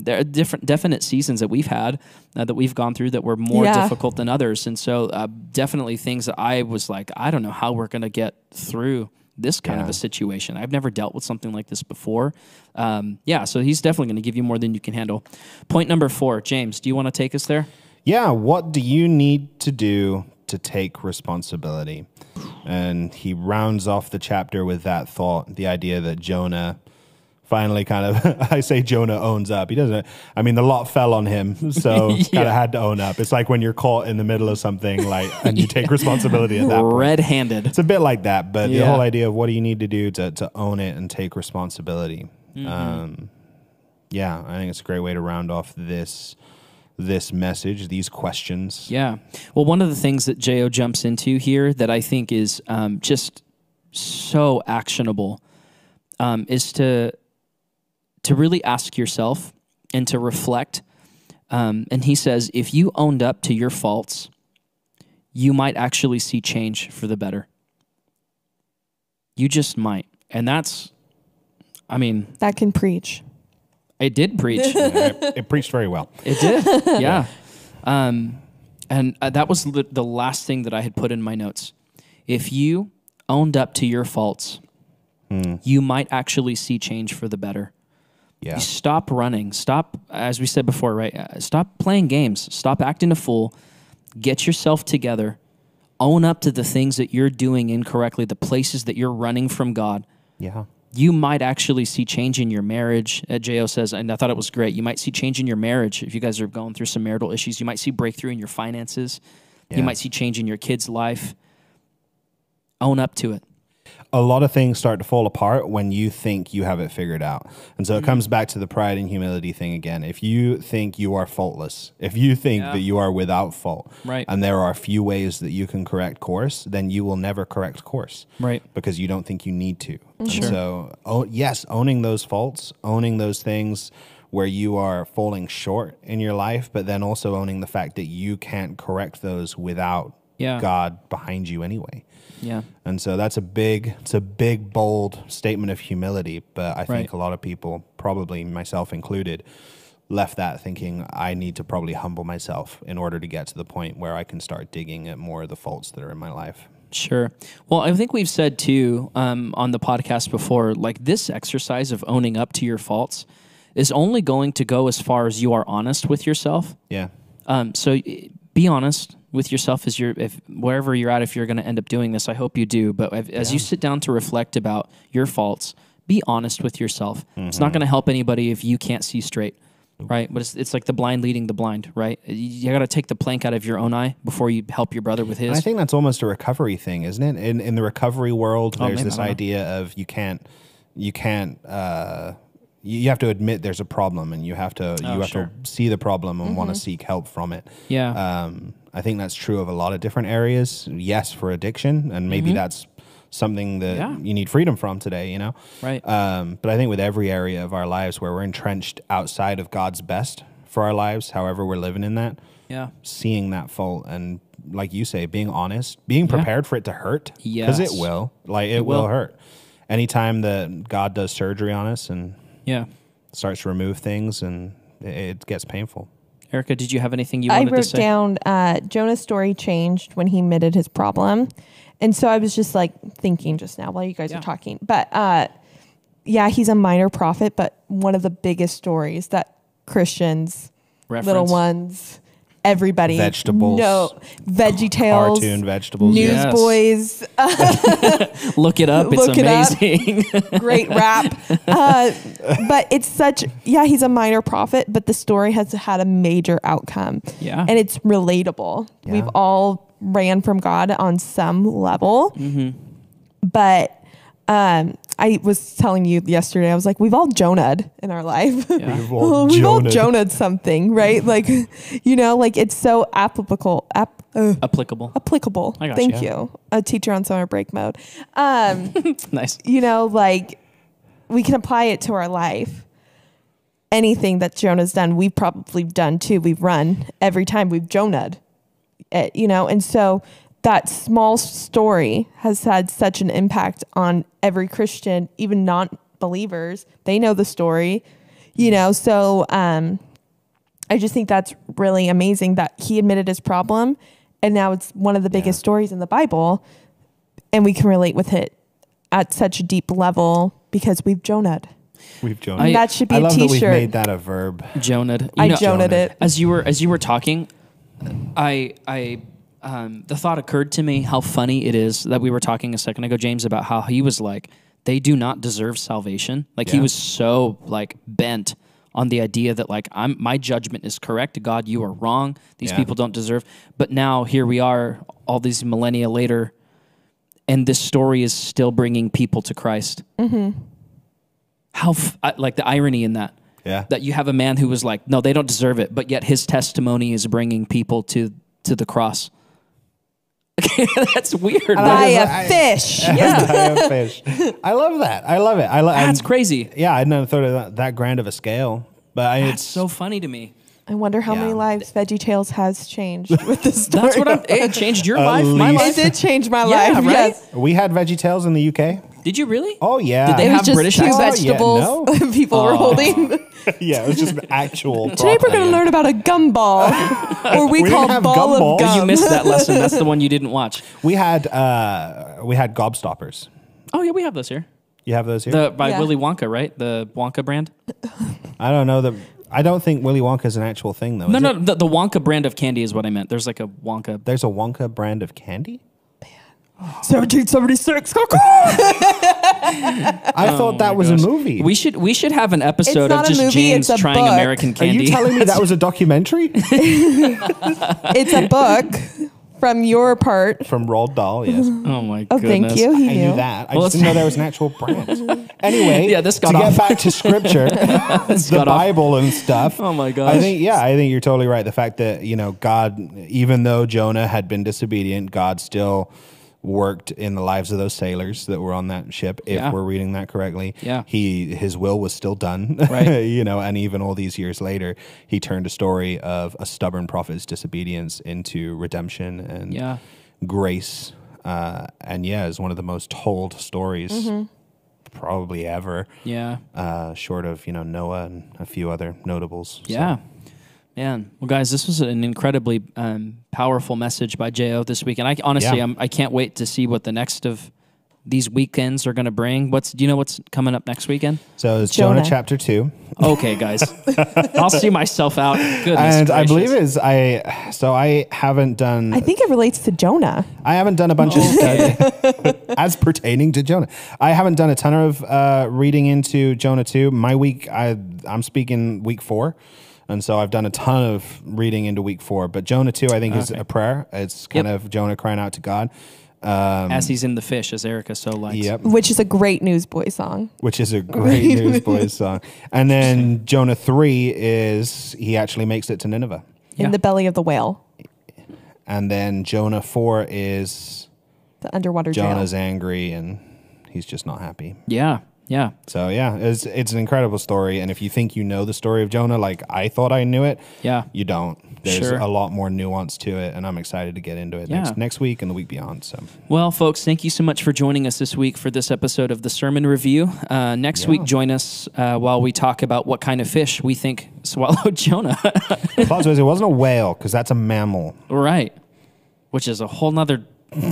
there are definite seasons that we've had that we've gone through that were more yeah. difficult than others. And so definitely things that I was like, I don't know how we're going to get through this kind yeah. of a situation. I've never dealt with something like this before. Yeah. So he's definitely going to give you more than you can handle. Point number 4, James, do you want to take us there? Yeah, what do you need to do to take responsibility? And he rounds off the chapter with that thought, the idea that Jonah finally kind of, I say Jonah owns up. He doesn't, I mean, the lot fell on him, so yeah. kind of had to own up. It's like when you're caught in the middle of something like, and you yeah. take responsibility at that point. Red-handed. It's a bit like that, but yeah. the whole idea of what do you need to do to own it and take responsibility. Mm-hmm. Yeah, I think it's a great way to round off this message, these questions. Yeah. Well, one of the things that J.O. jumps into here that I think is just so actionable is to really ask yourself and to reflect. And he says, if you owned up to your faults, you might actually see change for the better. You just might. And that's, I mean... That can preach. It did preach. Yeah, it preached very well. It did, yeah. And that was the last thing that I had put in my notes. If you owned up to your faults, you might actually see change for the better. Yeah. You stop running. Stop, as we said before, right? Stop playing games. Stop acting a fool. Get yourself together. Own up to the things that you're doing incorrectly, the places that you're running from God. Yeah. You might actually see change in your marriage. J.O. says, and I thought it was great, you might see change in your marriage if you guys are going through some marital issues. You might see breakthrough in your finances. Yeah. You might see change in your kids' life. Own up to it. A lot of things start to fall apart when you think you have it figured out. And so it comes back to the pride and humility thing again. If you think you are faultless, if you think yeah. that you are without fault, right. and there are a few ways that you can correct course, then you will never correct course right. because you don't think you need to. Mm-hmm. Sure. So, yes, owning those faults, owning those things where you are falling short in your life, but then also owning the fact that you can't correct those without yeah. God behind you anyway. Yeah. And so that's it's a big, bold statement of humility. But I think right. a lot of people, probably myself included, left that thinking I need to probably humble myself in order to get to the point where I can start digging at more of the faults that are in my life. Sure. Well, I think we've said too on the podcast before, like this exercise of owning up to your faults is only going to go as far as you are honest with yourself. Yeah. So be honest with yourself as wherever you're at, if you're going to end up doing this. I hope you do. But as you sit down to reflect about your faults, be honest with yourself. Mm-hmm. It's not going to help anybody if you can't see straight, right? But it's like the blind leading the blind, right? You got to take the plank out of your own eye before you help your brother with his. And I think that's almost a recovery thing, isn't it? In the recovery world, there's this idea of you have to admit there's a problem, and you have to to see the problem and want to seek help from it. Yeah. I think that's true of a lot of different areas. Yes, for addiction, and maybe that's something that you need freedom from today, you know? Right. But I think with every area of our lives where we're entrenched outside of God's best for our lives, however we're living in that, seeing that fault and, like you say, being honest, being prepared for it to hurt, because it will. Like, it will hurt. Anytime that God does surgery on us and starts to remove things, and it gets painful. Erica, did you have anything you wanted to say? I wrote down Jonah's story changed when he admitted his problem. And so I was just like thinking just now while you guys were talking. But he's a minor prophet, but one of the biggest stories that Christians, little ones, everybody, VeggieTales, cartoon vegetables, Newsboys. Yes. Look it up; it's amazing. Great rap, but it's such. Yeah, he's a minor prophet, but the story has had a major outcome. Yeah, and it's relatable. Yeah. We've all ran from God on some level, but I was telling you yesterday, I was like, we've all Jonah'd in our life. Yeah. We've all Jonah'd something, right? Like, you know, like it's so applicable. I got Thank you. A teacher on summer break mode. Nice. You know, like we can apply it to our life. Anything that Jonah's done, we've probably done too. We've run every time we've Jonah'd it, you know? And so that small story has had such an impact on every Christian, even non-believers. They know the story, you know? So I just think that's really amazing that he admitted his problem, and now it's one of the biggest stories in the Bible, and we can relate with it at such a deep level because we've Jonah'd. We've Jonah'd. That should be a t-shirt. I love that we've made that a verb. Jonah'd. I Jonah'd it. As you were talking, the thought occurred to me how funny it is that we were talking a second ago, James, about how he was like, they do not deserve salvation. Like he was so like bent on the idea that like, my judgment is correct. God, you are wrong. These people don't deserve. But now here we are all these millennia later, and this story is still bringing people to Christ. Mm-hmm. Like the irony in that. Yeah. That you have a man who was like, no, they don't deserve it, but yet his testimony is bringing people to the cross. That's weird. By a fish. Yeah. By a fish. I love that. I love it. That's crazy. Yeah, I never thought of that grand of a scale. But it's so funny to me. I wonder how many lives VeggieTales has changed with this story. That's what it changed your life, my life. It did change my life. Right? Yes. We had VeggieTales in the UK. Did you really? Oh yeah. Did they have British vegetables? Yeah, no. People were holding. Yeah, it was just actual. Today we're going to learn about a gumball, or we call ball of gum. You missed that lesson. That's the one you didn't watch. We had gobstoppers. Oh yeah, we have those here. You have those here. By Willy Wonka, right? The Wonka brand. I don't know I don't think Willy Wonka is an actual thing though. No, the Wonka brand of candy is what I meant. There's like a Wonka. There's a Wonka brand of candy. 1776. I thought that was a movie. We should have an episode of just James trying American candy. Are you telling me that was a documentary? It's a book from your part. From Roald Dahl, yes. Oh my goodness. Thank you. He knew that. I just didn't know there was an actual brand. Anyway, get back to scripture, the Bible and stuff. Oh my gosh. I think you're totally right. The fact that, you know, God, even though Jonah had been disobedient, God still worked in the lives of those sailors that were on that ship, if we're reading that correctly. Yeah. His will was still done, right. You know, and even all these years later, he turned a story of a stubborn prophet's disobedience into redemption and grace. It's one of the most told stories probably ever. Yeah. Short of, you know, Noah and a few other notables. Yeah. So. Man, well, guys, this was an incredibly powerful message by J.O. this week, and I honestly, I can't wait to see what the next of these weekends are going to bring. Do you know what's coming up next weekend? So it's Jonah chapter 2. Okay, guys. I'll see myself out. Goodness gracious. I believe it is. I haven't done... I think it relates to Jonah. I haven't done a bunch of study as pertaining to Jonah. I haven't done a ton of reading into Jonah 2. My week, I'm speaking week 4. And so I've done a ton of reading into week 4. But Jonah 2, I think, is a prayer. It's kind of Jonah crying out to God. As he's in the fish, as Erica so likes. Yep. Which is a great Newsboys song. And then Jonah 3 is he actually makes it to Nineveh. In the belly of the whale. And then Jonah 4 is... the underwater jail. Jonah's angry and he's just not happy. Yeah. Yeah. So yeah, it's an incredible story, and if you think you know the story of Jonah, like I thought I knew it, you don't. There's a lot more nuance to it, and I'm excited to get into it next week and the week beyond. So, well, folks, thank you so much for joining us this week for this episode of the Sermon Review. Next week, join us while we talk about what kind of fish we think swallowed Jonah. It wasn't a whale because that's a mammal, right? Which is a whole nother.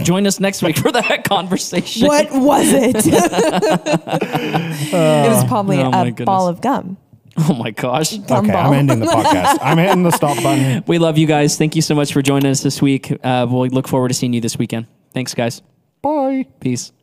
Join us next week for that conversation. What was it? It was probably a ball of gum. Oh my gosh. I'm ending the podcast. I'm hitting the stop button. We love you guys. Thank you so much for joining us this week. We'll look forward to seeing you this weekend. Thanks, guys. Bye. Peace.